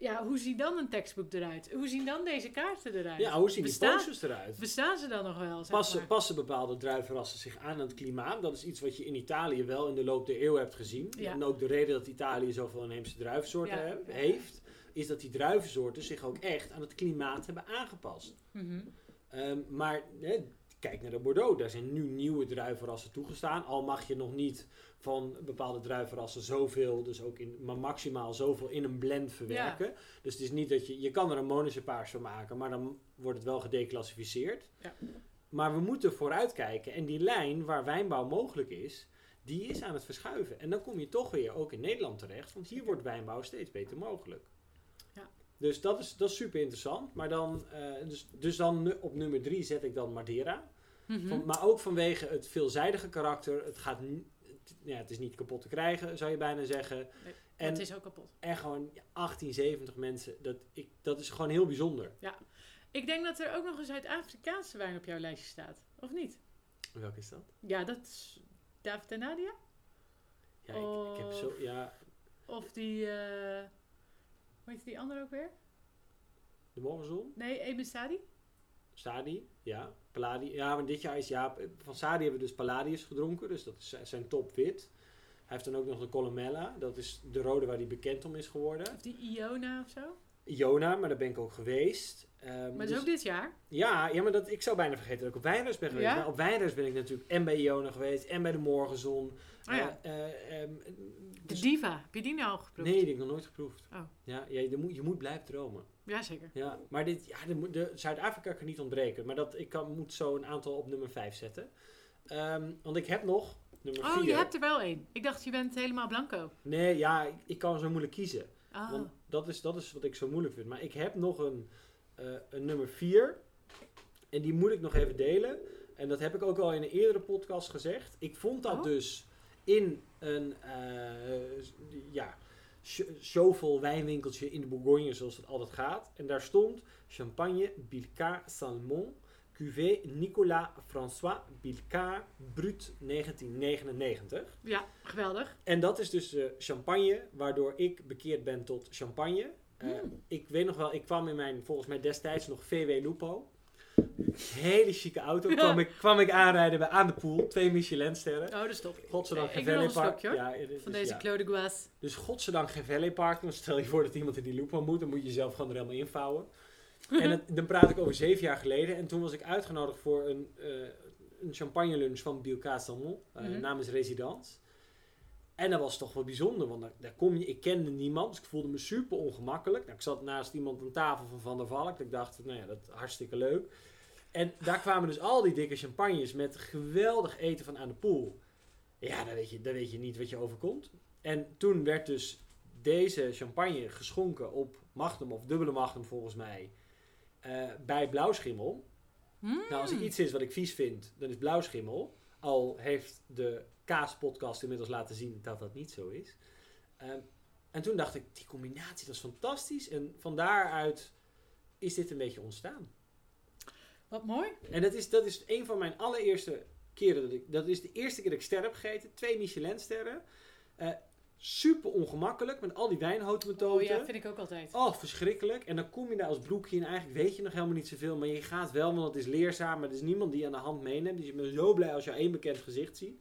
ja, hoe ziet dan een tekstboek eruit? Hoe zien dan deze kaarten eruit? Ja, hoe zien bestaan, die posters eruit? Bestaan ze dan nog wel? Passen, maar. passen bepaalde druivenrassen zich aan het klimaat? Dat is iets wat je in Italië wel in de loop der eeuwen hebt gezien. Ja. En ook de reden dat Italië zoveel inheemse druivensoorten ja. heeft, is dat die druivensoorten zich ook echt aan het klimaat hebben aangepast. Mm-hmm. Um, maar hè, kijk naar de Bordeaux. Daar zijn nu nieuwe druivenrassen toegestaan. Al mag je nog niet van bepaalde druivenrassen zoveel, dus ook in, maar maximaal zoveel in een blend verwerken. Ja. Dus het is niet dat je... Je kan er een monocepaars van maken, maar dan wordt het wel gedeclassificeerd. Ja. Maar we moeten vooruitkijken. En die lijn waar wijnbouw mogelijk is, die is aan het verschuiven. En dan kom je toch weer ook in Nederland terecht, want hier wordt wijnbouw steeds beter mogelijk. Dus dat is, dat is super interessant. Maar dan, uh, dus, dus dan op nummer drie zet ik dan Madeira. Mm-hmm. Van, maar ook vanwege het veelzijdige karakter. Het, gaat n- het, ja, het is niet kapot te krijgen, zou je bijna zeggen. Nee, en, het is ook kapot. En gewoon ja, achttienzeventig mensen. Dat, ik, dat is gewoon heel bijzonder. Ja. Ik denk dat er ook nog een Zuid-Afrikaanse wijn op jouw lijstje staat. Of niet? Welke is dat? Ja, dat is David en Nadia. Ja, of, ik, ik heb zo... Ja. Of die... Uh, Hoe heet die andere ook weer? De Morgenzon? Nee, Eben Sadi. Sadi, ja. Palladi. Ja, maar dit jaar is ja. Van Sadi hebben we dus Palladius gedronken. Dus dat is zijn topwit. Hij heeft dan ook nog de Columella. Dat is de rode waar hij bekend om is geworden. Of die Iona of zo? Jona, maar daar ben ik ook geweest. Um, maar dat is dus ook dit jaar? Ja, ja maar dat, ik zou bijna vergeten dat ik op Wijnhuis ben geweest. Ja? Maar op Wijnhuis ben ik natuurlijk en bij Jona geweest en bij de Morgenzon. Oh ja. uh, uh, um, dus de Diva, heb je die nou al geproefd? Nee, die heb ik nog nooit geproefd. Oh. Ja, ja, je, moet, je moet blijven dromen. Jazeker. Ja, maar dit, ja, de, de, Zuid-Afrika kan niet ontbreken. Maar dat, ik kan, moet zo een aantal op nummer vijf zetten. Um, want ik heb nog nummer vier. Oh, je hebt er wel één. Ik dacht, je bent helemaal blanco. Nee, ja, ik, ik kan zo moeilijk kiezen. Oh. Want dat is, dat is wat ik zo moeilijk vind. Maar ik heb nog een, uh, een nummer vier. En die moet ik nog even delen. En dat heb ik ook al in een eerdere podcast gezegd. Ik vond dat oh. dus in een uh, ja, shovel wijnwinkeltje in de Bourgogne, zoals het altijd gaat. En daar stond champagne Billecart-Salmon, cuvée Nicolas François Billecart, Brut negentien negenennegentig. Ja, geweldig. En dat is dus uh, champagne, waardoor ik bekeerd ben tot champagne. Uh, mm. Ik weet nog wel, ik kwam in mijn, volgens mij destijds nog V W Lupo. Hele chique auto. Ja. Kwam, ik, kwam ik aanrijden bij Aan de Poel. Twee Michelinsterren. Oh, dat is top. Godzijdank geen Valleypark. Ja, van deze ja. Clos des Goisses. Dus godzijdank geen Valleypark. Dan stel je voor dat iemand in die Lupo moet. Dan moet je jezelf gewoon er helemaal invouwen. En het, dan praat ik over zeven jaar geleden. En toen was ik uitgenodigd voor een, uh, een champagne lunch van Billecart-Salmon. Uh, mm-hmm. Namens Residence. En dat was toch wel bijzonder. Want daar, daar kom je, ik kende niemand. Dus ik voelde me super ongemakkelijk. Nou, ik zat naast iemand aan tafel van Van der Valk. Ik dacht, nou ja, dat is hartstikke leuk. En daar kwamen dus al die dikke champagnes met geweldig eten van Aan de Poel. Ja, dan weet je, dan weet je niet wat je overkomt. En toen werd dus deze champagne geschonken op magnum of dubbele magnum volgens mij. Uh, bij Blauwschimmel. Mm. Nou, als er iets is wat ik vies vind, dan is Blauwschimmel. Al heeft de Kaaspodcast inmiddels laten zien dat dat niet zo is. Uh, en toen dacht ik, die combinatie, dat is fantastisch. En van daaruit is dit een beetje ontstaan. Wat mooi. En dat is, dat is een van mijn allereerste keren. Dat, ik, dat is de eerste keer dat ik sterren heb gegeten. Twee Michelinsterren. Uh, super ongemakkelijk. Met al die wijnhoutmethoden. Oh ja, vind ik ook altijd. Oh, verschrikkelijk. En dan kom je daar als broekje in. Eigenlijk weet je nog helemaal niet zoveel. Maar je gaat wel, want het is leerzaam. Maar er is niemand die aan de hand meeneemt. Dus je bent zo blij als je één bekend gezicht ziet.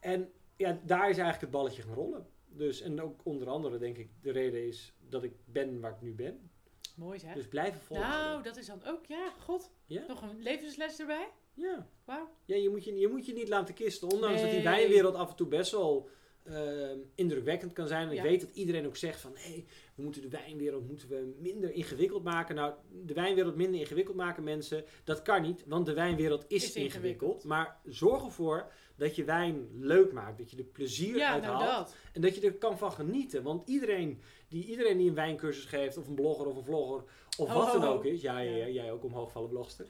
En ja, daar is eigenlijk het balletje gaan rollen. Dus, en ook onder andere denk ik de reden is dat ik ben waar ik nu ben. Mooi zeg. Dus blijven volgen. Nou, dat is dan ook, ja, god. Ja? Nog een levensles erbij. Ja. Wauw. Ja, je moet je, je moet je niet laten kisten. Ondanks nee. dat die wijnwereld af en toe best wel uh, indrukwekkend kan zijn. En ja. Ik weet dat iedereen ook zegt van, hey, we moeten de wijnwereld moeten we minder ingewikkeld maken. Nou, de wijnwereld minder ingewikkeld maken, mensen, dat kan niet, want de wijnwereld is, is ingewikkeld. ingewikkeld. Maar zorg ervoor dat je wijn leuk maakt, dat je er plezier ja, uit haalt. Nou dat. En dat je er kan van genieten. Want iedereen die, iedereen die een wijncursus geeft, of een blogger of een vlogger, of ho, wat ho, dan ook ho. is. Ja, ja, ja, jij ook omhoogvallen blogster.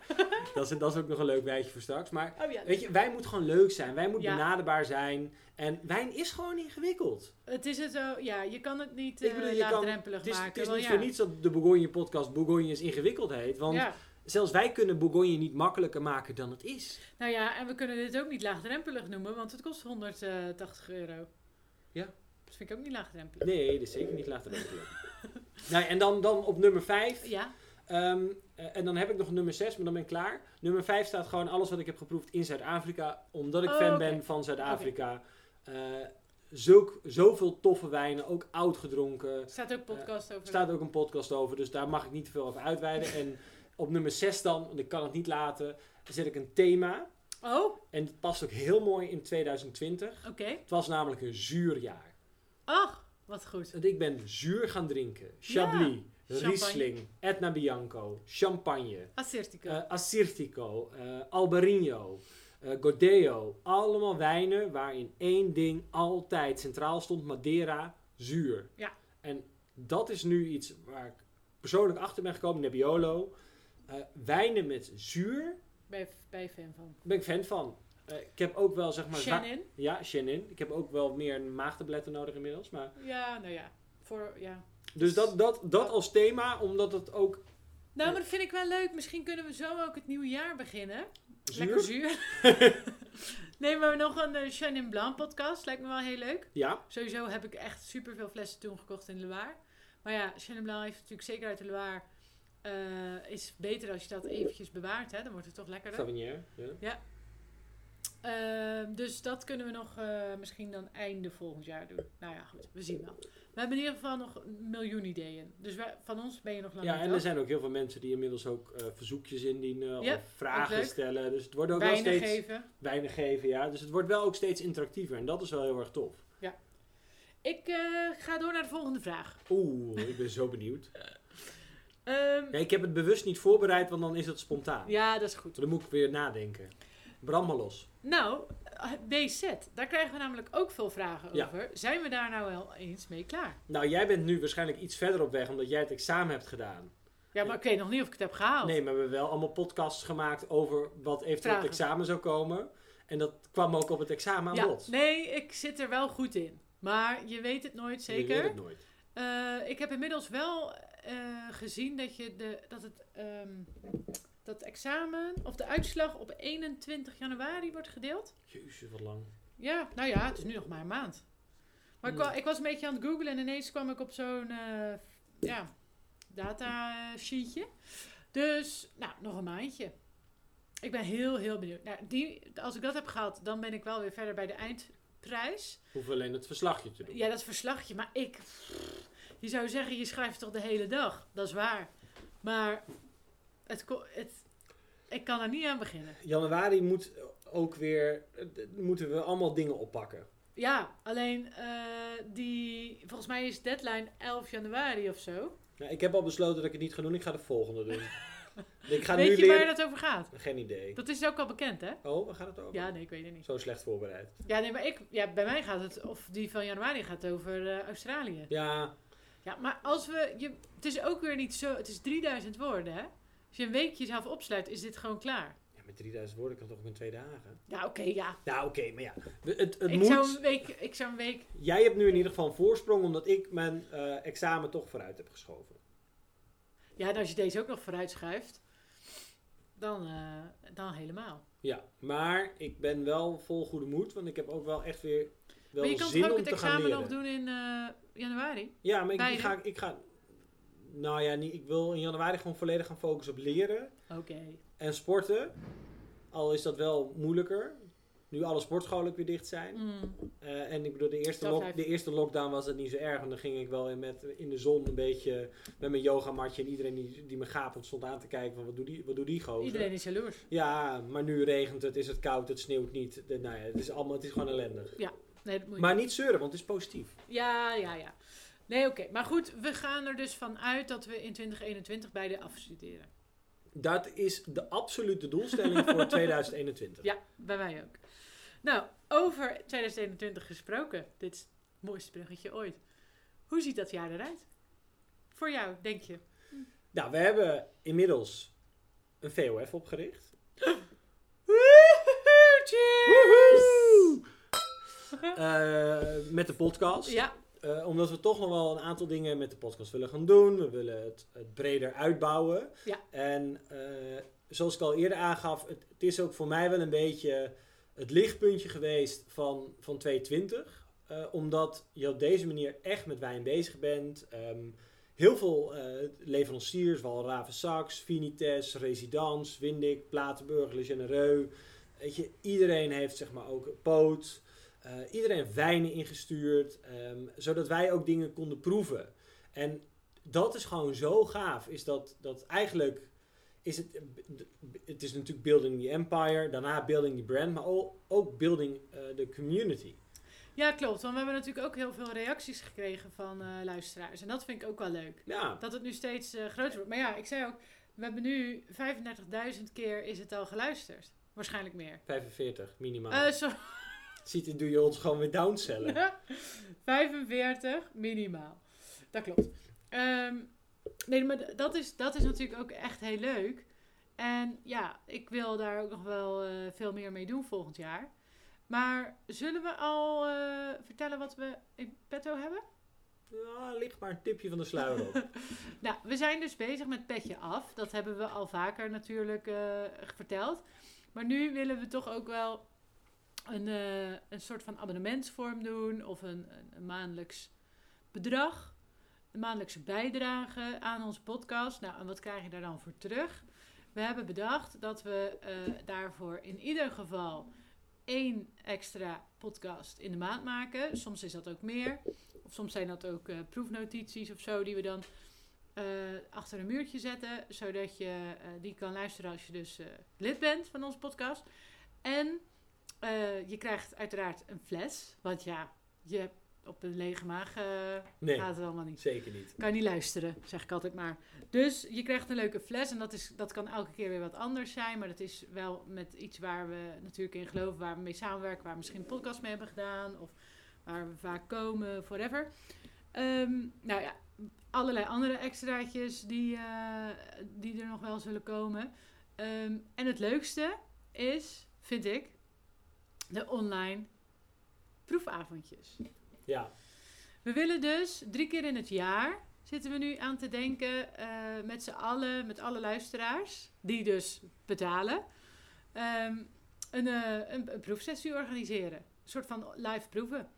dat, is, dat is ook nog een leuk wijntje voor straks. Maar oh, ja. weet je, wijn moet gewoon leuk zijn. Wijn moet ja. benaderbaar zijn. En wijn is gewoon ingewikkeld. Het is het zo, ja, je kan het niet uh, bedoel, laagdrempelig maken. Het is, het is niet ja. voor niets dat de Bourgogne podcast Bourgogne is ingewikkeld heet. Want ja. zelfs wij kunnen Bourgogne niet makkelijker maken dan het is. Nou ja, en we kunnen dit ook niet laagdrempelig noemen, want het kost honderdtachtig euro. Ja. Dat vind ik ook niet laagdrempelig. Nee, dat is zeker niet laagdrempelig. nou, en dan, dan op nummer vijf. Ja. Um, en dan heb ik nog nummer zes, maar dan ben ik klaar. Nummer vijf staat gewoon alles wat ik heb geproefd in Zuid-Afrika. Omdat ik oh, fan okay. ben van Zuid-Afrika. Okay. Uh, Zulk, zoveel toffe wijnen, ook oud gedronken. Er staat ook podcast uh, over. staat ook een podcast over, dus daar mag ik niet te veel over uitweiden. en op nummer zes dan, want ik kan het niet laten, zet ik een thema. Oh. En het past ook heel mooi in tweeduizend twintig. Okay. Het was namelijk een zuur jaar. Ach, wat goed. Want ik ben zuur gaan drinken. Chablis, ja. Riesling, Etna Bianco, Champagne. Assyrtiko. Uh, Assyrtiko, uh, Albarino. Uh, Godello, allemaal wijnen waarin één ding altijd centraal stond, Madeira, zuur. Ja. En dat is nu iets waar ik persoonlijk achter ben gekomen, Nebbiolo. Uh, wijnen met zuur. Ben je fan van? Ben ik fan van. Uh, ik heb ook wel, zeg maar... Chenin. Wa- ja, Chenin. Ik heb ook wel meer maagtabletten nodig inmiddels, maar... Ja, nou ja. Voor, ja. Dus dat, dat, dat als thema, omdat het ook... Nou, maar dat vind ik wel leuk. Misschien kunnen we zo ook het nieuwe jaar beginnen. Zuur? Lekker zuur. nee, maar nog een uh, Chenin Blanc podcast. Lijkt me wel heel leuk. Ja. Sowieso heb ik echt superveel flessen toen gekocht in de Loire. Maar ja, Chenin Blanc heeft natuurlijk zeker uit de Loire... Uh, is beter als je dat eventjes bewaart. Hè? Dan wordt het toch lekkerder. Sauvignon. Ja. ja. Uh, dus dat kunnen we nog uh, misschien dan einde volgend jaar doen. Nou ja, goed. We zien wel. We hebben in ieder geval nog een miljoen ideeën. Dus wij, van ons ben je nog lang ja, niet. Ja, en er zijn ook heel veel mensen die inmiddels ook uh, verzoekjes indienen. Ja, of vragen stellen. Dus het wordt ook weinig wel steeds... Geven. Weinig geven. Ja. Dus het wordt wel ook steeds interactiever. En dat is wel heel erg tof. Ja. Ik uh, ga door naar de volgende vraag. Oeh, ik ben zo benieuwd. um, ja, ik heb het bewust niet voorbereid, want dan is het spontaan. Ja, dat is goed. Dan moet ik weer nadenken. Bram maar los. Nou, B Z, daar krijgen we namelijk ook veel vragen ja. over. Zijn we daar nou wel eens mee klaar? Nou, jij bent nu waarschijnlijk iets verder op weg, omdat jij het examen hebt gedaan. Ja, maar en... ik weet nog niet of ik het heb gehaald. Nee, maar we hebben wel allemaal podcasts gemaakt over wat eventueel op het examen zou komen. En dat kwam ook op het examen aan ja, bod. Nee, ik zit er wel goed in. Maar je weet het nooit zeker. Je weet het nooit. Uh, ik heb inmiddels wel uh, gezien dat, je de, dat het... Um, dat examen, of de uitslag op eenentwintig januari wordt gedeeld. Jezus, wat lang. Ja, nou ja, het is nu nog maar een maand. Maar nee. ik, wa- ik was een beetje aan het googlen en ineens kwam ik op zo'n uh, ja, datasheetje. Dus, nou, nog een maandje. Ik ben heel, heel benieuwd. Nou, die, als ik dat heb gehad, dan ben ik wel weer verder bij de eindprijs. Hoef alleen het verslagje te doen. Ja, dat verslagje, maar ik... Pff, je zou zeggen, je schrijft toch de hele dag? Dat is waar. Maar... Het, het, ik kan er niet aan beginnen. Januari moet ook weer... Moeten we allemaal dingen oppakken. Ja, alleen uh, die... Volgens mij is deadline elf januari of zo. Ja, ik heb al besloten dat ik het niet ga doen. Ik ga de volgende doen. ik ga weet nu je leren... waar dat over gaat? Geen idee. Dat is ook al bekend, hè? Oh, waar gaat het over? Ja, nee, ik weet het niet. Zo slecht voorbereid. Ja, nee, maar ik... Ja, bij mij gaat het... Of die van januari gaat over uh, Australië. Ja. Ja, maar als we... Je, het is ook weer niet zo... Het is drieduizend woorden, hè? Als je een weekje jezelf opsluit, is dit gewoon klaar. Ja, met drieduizend woorden kan het toch ook in twee dagen? Ja, oké, okay, ja. Ja, oké, okay, maar ja. Het, het ik, moet... zou een week, ik zou een week... Jij hebt nu in ieder geval een voorsprong, omdat ik mijn uh, examen toch vooruit heb geschoven. Ja, en als je deze ook nog vooruit schuift, dan, uh, dan helemaal. Ja, maar ik ben wel vol goede moed, want ik heb ook wel echt weer wel zin om te gaan leren. Maar je kan toch ook het examen nog doen in uh, januari? Ja, maar ik, ik ga... Ik ga Nou ja, niet, ik wil in januari gewoon volledig gaan focussen op leren. Okay. En sporten. Al is dat wel moeilijker. Nu alle sportscholen weer dicht zijn. Mm. Uh, en ik bedoel, de eerste, lo- de eerste lockdown was het niet zo erg. En dan ging ik wel in, met, in de zon een beetje met mijn yogamatje. En iedereen die, die me gapend stond aan te kijken van wat doet die, wat doet die gozer. Iedereen is jaloers. Ja, maar nu regent het, is het koud, het sneeuwt niet. De, nou ja, het is allemaal, het is gewoon ellendig. Ja. Nee, dat moet je maar niet zeuren, want het is positief. Ja, ja, ja. Nee, oké. Okay. Maar goed, we gaan er dus van uit dat we in twintig eenentwintig beide afstuderen. Dat is de absolute doelstelling voor twintig eenentwintig. Ja, bij mij ook. Nou, over twintig eenentwintig gesproken. Dit is het mooiste bruggetje ooit. Hoe ziet dat jaar eruit? Voor jou, denk je? Nou, we hebben inmiddels een V O F opgericht. Cheers! Uh, met de podcast. Ja. Uh, omdat we toch nog wel een aantal dingen met de podcast willen gaan doen. We willen het, het breder uitbouwen. Ja. En uh, zoals ik al eerder aangaf, het, het is ook voor mij wel een beetje het lichtpuntje geweest van, van tweeduizend twintig. Uh, omdat je op deze manier echt met wijn bezig bent. Um, heel veel uh, leveranciers, Walraven Saks, Vinites, Residence, Windic, Platenburg, Le Généreux. Weet je, iedereen heeft zeg maar ook een poot. Uh, iedereen heeft wijnen ingestuurd, um, zodat wij ook dingen konden proeven. En dat is gewoon zo gaaf. Is dat, dat eigenlijk is het, het is natuurlijk building the empire, daarna building the brand, maar ook, ook building uh, the community. Ja, klopt. Want we hebben natuurlijk ook heel veel reacties gekregen van uh, luisteraars. En dat vind ik ook wel leuk. Ja. Dat het nu steeds uh, groter wordt. Maar ja, ik zei ook, we hebben nu vijfendertigduizend keer is het al geluisterd. Waarschijnlijk meer. vijfenveertig minimaal. Uh, sorry. Ziet het, doe je ons gewoon weer downcellen. vijfenveertig minimaal. Dat klopt. Um, nee, maar dat is, dat is natuurlijk ook echt heel leuk. En ja, ik wil daar ook nog wel uh, veel meer mee doen volgend jaar. Maar zullen we al uh, vertellen wat we in petto hebben? Ja, ligt maar een tipje van de sluier op. Nou, we zijn dus bezig met Petje Af. Dat hebben we al vaker natuurlijk uh, verteld. Maar nu willen we toch ook wel Een, uh, een soort van abonnementsvorm doen of een, een, een maandelijks bedrag, een maandelijkse bijdrage aan onze podcast. Nou, en wat krijg je daar dan voor terug? We hebben bedacht dat we uh, daarvoor in ieder geval één extra podcast in de maand maken. Soms is dat ook meer, of soms zijn dat ook uh, proefnotities of zo die we dan uh, achter een muurtje zetten, zodat je uh, die kan luisteren als je dus uh, lid bent van onze podcast. En Uh, je krijgt uiteraard een fles. Want ja, je hebt op een lege maag uh, nee, gaat het allemaal niet. Zeker niet. Kan je niet luisteren, zeg ik altijd maar. Dus je krijgt een leuke fles. En dat, is, dat kan elke keer weer wat anders zijn. Maar dat is wel met iets waar we natuurlijk in geloven. Waar we mee samenwerken. Waar we misschien een podcast mee hebben gedaan. Of waar we vaak komen. Forever. Um, nou ja, allerlei andere extraatjes die, uh, die er nog wel zullen komen. Um, en het leukste is, vind ik, de online proefavondjes. Ja. We willen dus drie keer in het jaar, zitten we nu aan te denken, uh, met z'n allen, met alle luisteraars, die dus betalen, um, een, uh, een, een proefsessie organiseren. Een soort van live proeven.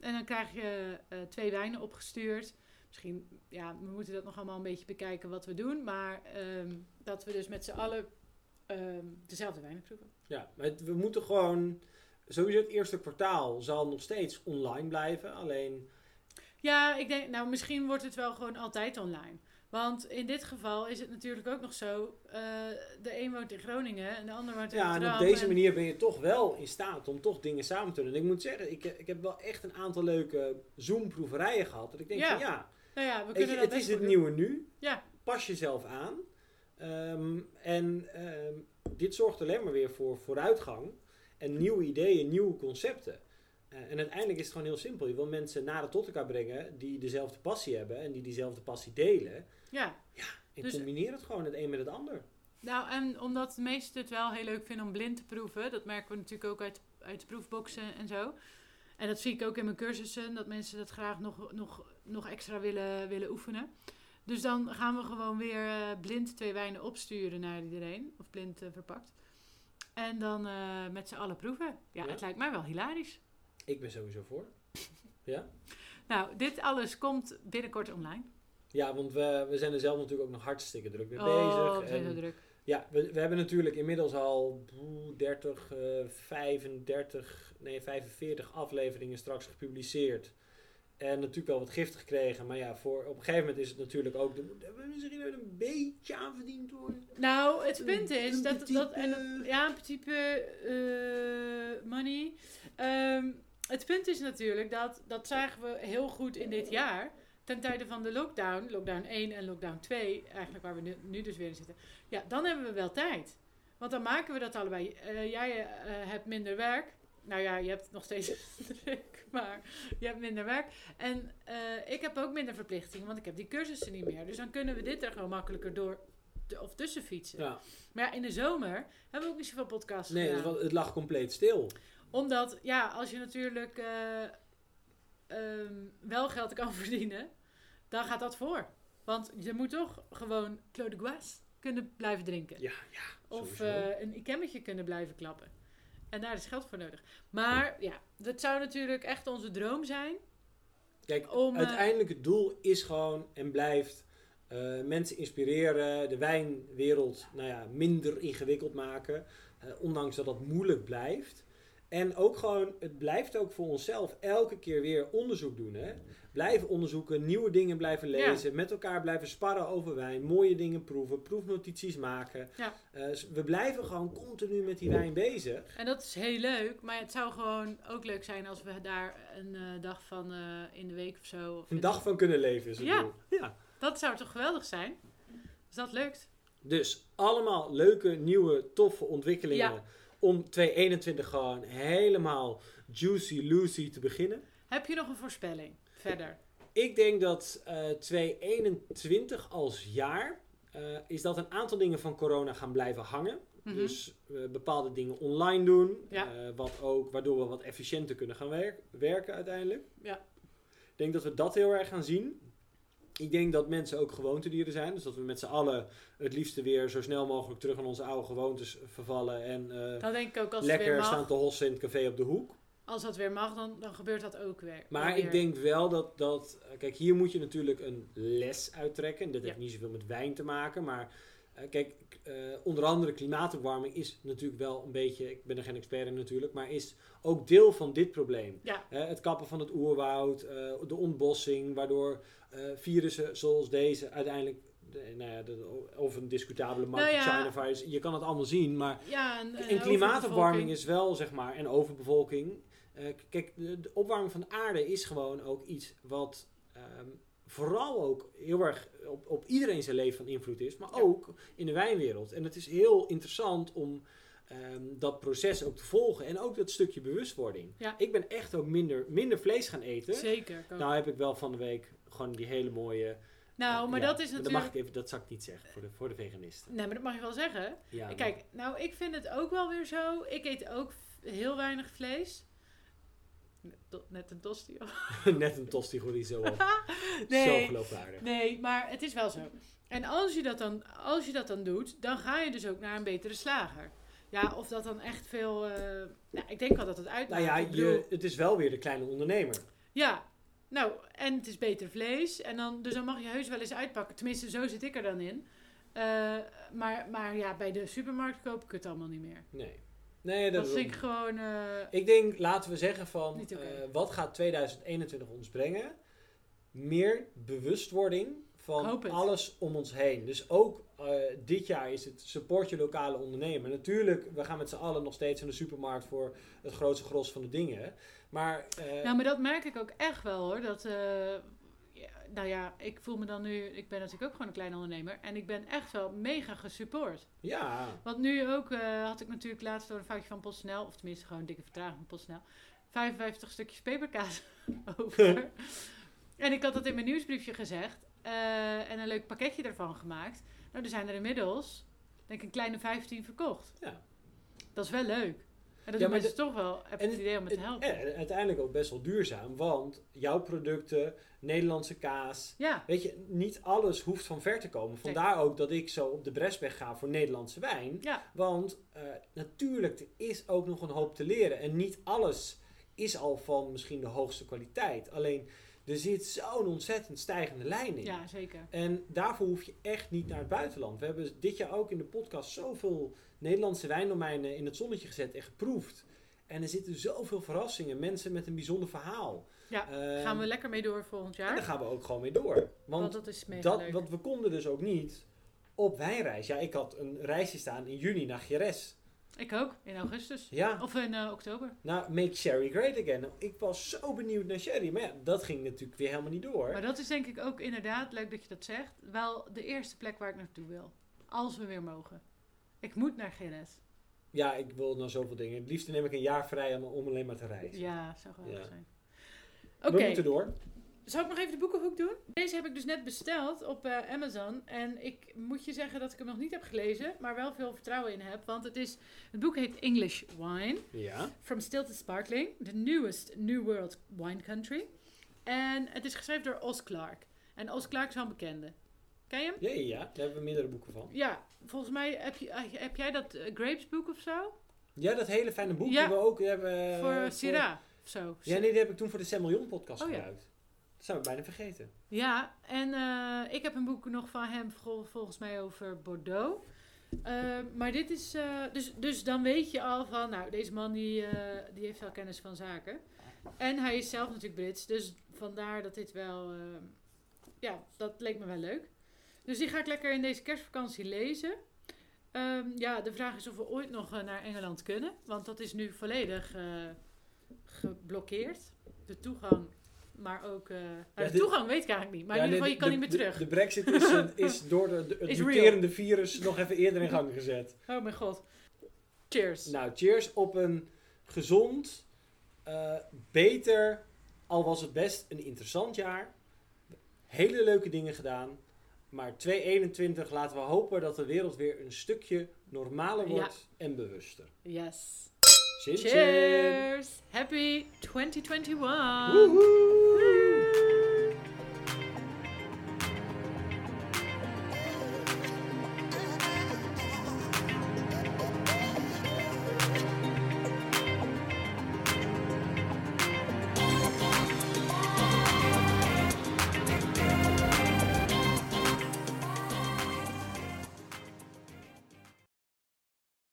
En dan krijg je uh, twee wijnen opgestuurd. Misschien, ja, we moeten dat nog allemaal een beetje bekijken wat we doen, maar um, dat we dus met z'n allen um, dezelfde wijnen proeven. Ja, maar het, we moeten gewoon. Sowieso het eerste kwartaal zal nog steeds online blijven, alleen... Ja, ik denk, nou misschien wordt het wel gewoon altijd online. Want in dit geval is het natuurlijk ook nog zo, uh, de een woont in Groningen en de ander woont in Rotterdam. Ja, en op deze en... manier ben je toch wel in staat om toch dingen samen te doen. En ik moet zeggen, ik, ik heb wel echt een aantal leuke Zoom-proeverijen gehad. Dat ik denk ja. van ja, nou ja we kunnen je, dat het is het doen. Nieuwe nu. Ja. Pas jezelf aan. Um, en um, dit zorgt alleen maar weer voor vooruitgang. En nieuwe ideeën, nieuwe concepten. Uh, en uiteindelijk is het gewoon heel simpel. Je wil mensen nader tot elkaar brengen die dezelfde passie hebben en die diezelfde passie delen. Ja. Ja, en dus combineer het gewoon het een met het ander. Nou, en omdat de meesten het wel heel leuk vinden om blind te proeven. Dat merken we natuurlijk ook uit, uit de proefboxen en zo. En dat zie ik ook in mijn cursussen. Dat mensen dat graag nog, nog, nog extra willen, willen oefenen. Dus dan gaan we gewoon weer uh, blind twee wijnen opsturen naar iedereen. Of blind uh, verpakt. En dan uh, met z'n allen proeven. Ja, ja, het lijkt mij wel hilarisch. Ik ben sowieso voor. Ja. Nou, dit alles komt binnenkort online. Ja, want we, we zijn er zelf natuurlijk ook nog hartstikke druk mee oh, bezig. We zijn en, zo druk. Ja, we, we hebben natuurlijk inmiddels al dertig, uh, vijfendertig, nee, vijfenveertig afleveringen straks gepubliceerd. En natuurlijk wel wat gift gekregen. Maar ja, voor, op een gegeven moment is het natuurlijk ook... De, hebben we misschien wel een beetje aan verdiend worden? Nou, het punt is... Een, dat, dat, dat, en, ja, een petit peu uh, money. Um, het punt is natuurlijk dat, dat zagen we heel goed in dit jaar. Ten tijde van de lockdown, lockdown één en lockdown twee, eigenlijk waar we nu, nu dus weer in zitten. Ja, dan hebben we wel tijd. Want dan maken we dat allebei. Uh, jij uh, hebt minder werk. Nou ja, je hebt nog steeds druk, maar je hebt minder werk. En uh, ik heb ook minder verplichtingen, want ik heb die cursussen niet meer. Dus dan kunnen we dit er gewoon makkelijker door of tussen fietsen. Ja. Maar ja, in de zomer hebben we ook niet zoveel podcasts nee, gedaan. Nee, het lag compleet stil. Omdat, ja, als je natuurlijk uh, um, wel geld kan verdienen, dan gaat dat voor. Want je moet toch gewoon Clos des Goisses kunnen blijven drinken. Ja, ja. Of uh, een ikemmetje kunnen blijven klappen. En daar is geld voor nodig. Maar ja, dat zou natuurlijk echt onze droom zijn. Kijk, om, uiteindelijk het doel is gewoon en blijft uh, mensen inspireren. De wijnwereld nou ja, minder ingewikkeld maken. Uh, ondanks dat dat moeilijk blijft. En ook gewoon, het blijft ook voor onszelf elke keer weer onderzoek doen. Hè? Blijven onderzoeken, nieuwe dingen blijven lezen. Ja. Met elkaar blijven sparren over wijn. Mooie dingen proeven, proefnotities maken. Ja. Uh, we blijven gewoon continu met die wijn bezig. En dat is heel leuk. Maar het zou gewoon ook leuk zijn als we daar een uh, dag van uh, in de week of zo. Of een dag de... van kunnen leven is het ja. doel. Ja, dat zou toch geweldig zijn? Als dat lukt. Dus allemaal leuke, nieuwe, toffe ontwikkelingen. Ja. Om tweeduizend eenentwintig gewoon helemaal juicy loosey te beginnen. Heb je nog een voorspelling verder? Ik denk dat uh, tweeduizend eenentwintig als jaar uh, is dat een aantal dingen van corona gaan blijven hangen. Mm-hmm. Dus uh, bepaalde dingen online doen. Ja. Uh, wat ook, waardoor we wat efficiënter kunnen gaan werk- werken uiteindelijk. Ja. Ik denk dat we dat heel erg gaan zien. Ik denk dat mensen ook gewoontedieren zijn. Dus dat we met z'n allen het liefste weer zo snel mogelijk terug aan onze oude gewoontes vervallen. En uh, dat denk ik ook als lekker mag, staan te hossen in het café op de hoek. Als dat weer mag, dan, dan gebeurt dat ook weer. Maar weer. Ik denk wel dat, dat... Kijk, hier moet je natuurlijk een les uittrekken. En dat heeft ja. niet zoveel met wijn te maken. Maar uh, kijk, uh, onder andere klimaatopwarming is natuurlijk wel een beetje... Ik ben er geen expert in natuurlijk. Maar is ook deel van dit probleem. Ja. Uh, het kappen van het oerwoud. Uh, de ontbossing, waardoor... Uh, virussen zoals deze uiteindelijk, de, nou ja, de, of een discutabele market nou ja, China virus, je kan het allemaal zien, maar ja, en, en, en klimaatopwarming is wel, zeg maar, en overbevolking. Uh, kijk, de, de opwarming van de aarde is gewoon ook iets wat um, vooral ook heel erg op, op iedereen zijn leven van invloed is, maar ja. ook in de wijnwereld. En het is heel interessant om um, dat proces ook te volgen en ook dat stukje bewustwording. Ja. Ik ben echt ook minder, minder vlees gaan eten. Zeker. Kan. Nou heb ik wel van de week... Gewoon die hele mooie... Nou, maar ja, dat is natuurlijk... Dat, mag ik even, dat zou ik niet zeggen voor de, voor de veganisten. Nee, maar dat mag je wel zeggen. Ja, maar... Kijk, nou, ik vind het ook wel weer zo. Ik eet ook heel weinig vlees. Net een tosti. Net een tosti, chorizo. Nee, zo geloofwaardig. Nee, maar het is wel zo. En als je, dat dan, als je dat dan doet, dan ga je dus ook naar een betere slager. Ja, of dat dan echt veel... Uh... Nou, ik denk wel dat het uitmaakt. Nou ja, bedoel... je, het is wel weer de kleine ondernemer. Ja, nou, en het is beter vlees. En dan, dus dan mag je heus wel eens uitpakken. Tenminste, zo zit ik er dan in. Uh, maar, maar ja, bij de supermarkt koop ik het allemaal niet meer. Nee. Nee, dat is ik gewoon... Uh, ik denk, laten we zeggen van... Okay. Uh, wat gaat tweeduizend eenentwintig ons brengen? Meer bewustwording van alles om ons heen. Dus ook uh, dit jaar is het support je lokale ondernemer. Natuurlijk, we gaan met z'n allen nog steeds in de supermarkt voor het grootste gros van de dingen. Maar, uh... Nou, maar dat merk ik ook echt wel hoor. Dat, uh, ja, nou ja, ik voel me dan nu... Ik ben natuurlijk ook gewoon een kleine ondernemer. En ik ben echt wel mega gesupport. Ja. Want nu ook uh, had ik natuurlijk laatst door een foutje van PostNL... Of tenminste gewoon een dikke vertraging van PostNL. vijfenvijftig stukjes peperkaas over. En ik had dat in mijn nieuwsbriefje gezegd. Uh, en een leuk pakketje ervan gemaakt. Nou, er zijn er inmiddels... Denk ik een kleine vijftien verkocht. Ja. Dat is wel leuk. En dat ja, doen mensen de, toch wel heb het, het idee om het te helpen. En uiteindelijk ook best wel duurzaam. Want jouw producten, Nederlandse kaas. Ja. Weet je, niet alles hoeft van ver te komen. Vandaar Zeker. Ook dat ik zo op de Bresweg ga voor Nederlandse wijn. Ja. Want uh, natuurlijk, er is ook nog een hoop te leren. En niet alles is al van misschien de hoogste kwaliteit. Alleen... Er zit zo'n ontzettend stijgende lijn in. Ja, zeker. En daarvoor hoef je echt niet naar het buitenland. We hebben dit jaar ook in de podcast zoveel Nederlandse wijndomeinen in het zonnetje gezet en geproefd. En er zitten zoveel verrassingen. Mensen met een bijzonder verhaal. Ja, uh, gaan we lekker mee door volgend jaar. En daar gaan we ook gewoon mee door. Want, want dat is mega dat, leuk. Want we konden dus ook niet op wijnreis. Ja, ik had een reisje staan in juni naar Jerez. Ik ook, in augustus. Ja. Of in uh, oktober. Nou, make sherry great again. Ik was zo benieuwd naar sherry, maar ja, dat ging natuurlijk weer helemaal niet door. Maar dat is denk ik ook inderdaad, leuk dat je dat zegt, wel de eerste plek waar ik naartoe wil. Als we weer mogen. Ik moet naar Guinness. Ja, ik wil naar zoveel dingen. Het liefst neem ik een jaar vrij om, om alleen maar te reizen. Ja, zou geweldig ja. zijn. Oké. Okay. We moeten door. Zou ik nog even de boekenhoek doen? Deze heb ik dus net besteld op uh, Amazon. En ik moet je zeggen dat ik hem nog niet heb gelezen. Maar wel veel vertrouwen in heb. Want het, is, het boek heet English Wine. Ja. From Still to Sparkling. The newest New World Wine Country. En het is geschreven door Os Clarke. En Os Clarke is wel een bekende. Ken je hem? Ja, ja, daar hebben we meerdere boeken van. Ja, volgens mij heb, je, heb jij dat uh, Grapes boek of zo? Ja, dat hele fijne boek ja. die we ook hebben. Uh, voor Syrah voor... of zo. Ja, nee, die heb ik toen voor de Semillon podcast oh, gebruikt. Ja. Dat zijn we bijna vergeten. Ja, en uh, ik heb een boek nog van hem vol, volgens mij over Bordeaux. Uh, maar dit is... Uh, dus, dus dan weet je al van... Nou, deze man die, uh, die heeft wel kennis van zaken. En hij is zelf natuurlijk Brits. Dus vandaar dat dit wel... Uh, ja, dat leek me wel leuk. Dus die ga ik lekker in deze kerstvakantie lezen. Um, ja, de vraag is of we ooit nog uh, naar Engeland kunnen. Want dat is nu volledig uh, geblokkeerd. De toegang... Maar ook... Uh, ja, de dit, toegang weet ik eigenlijk niet. Maar ja, in ieder geval, je kan de, niet meer terug. De, de brexit is, een, is door de, de, het is muterende real. virus nog even eerder in gang gezet. Oh mijn god. Cheers. Nou, cheers op een gezond, uh, beter, al was het best een interessant jaar. Hele leuke dingen gedaan. Maar tweeduizend eenentwintig, laten we hopen dat de wereld weer een stukje normaler wordt ja. en bewuster. Yes. Cheers. Cheers! Happy twenty twenty-one! Woohoo!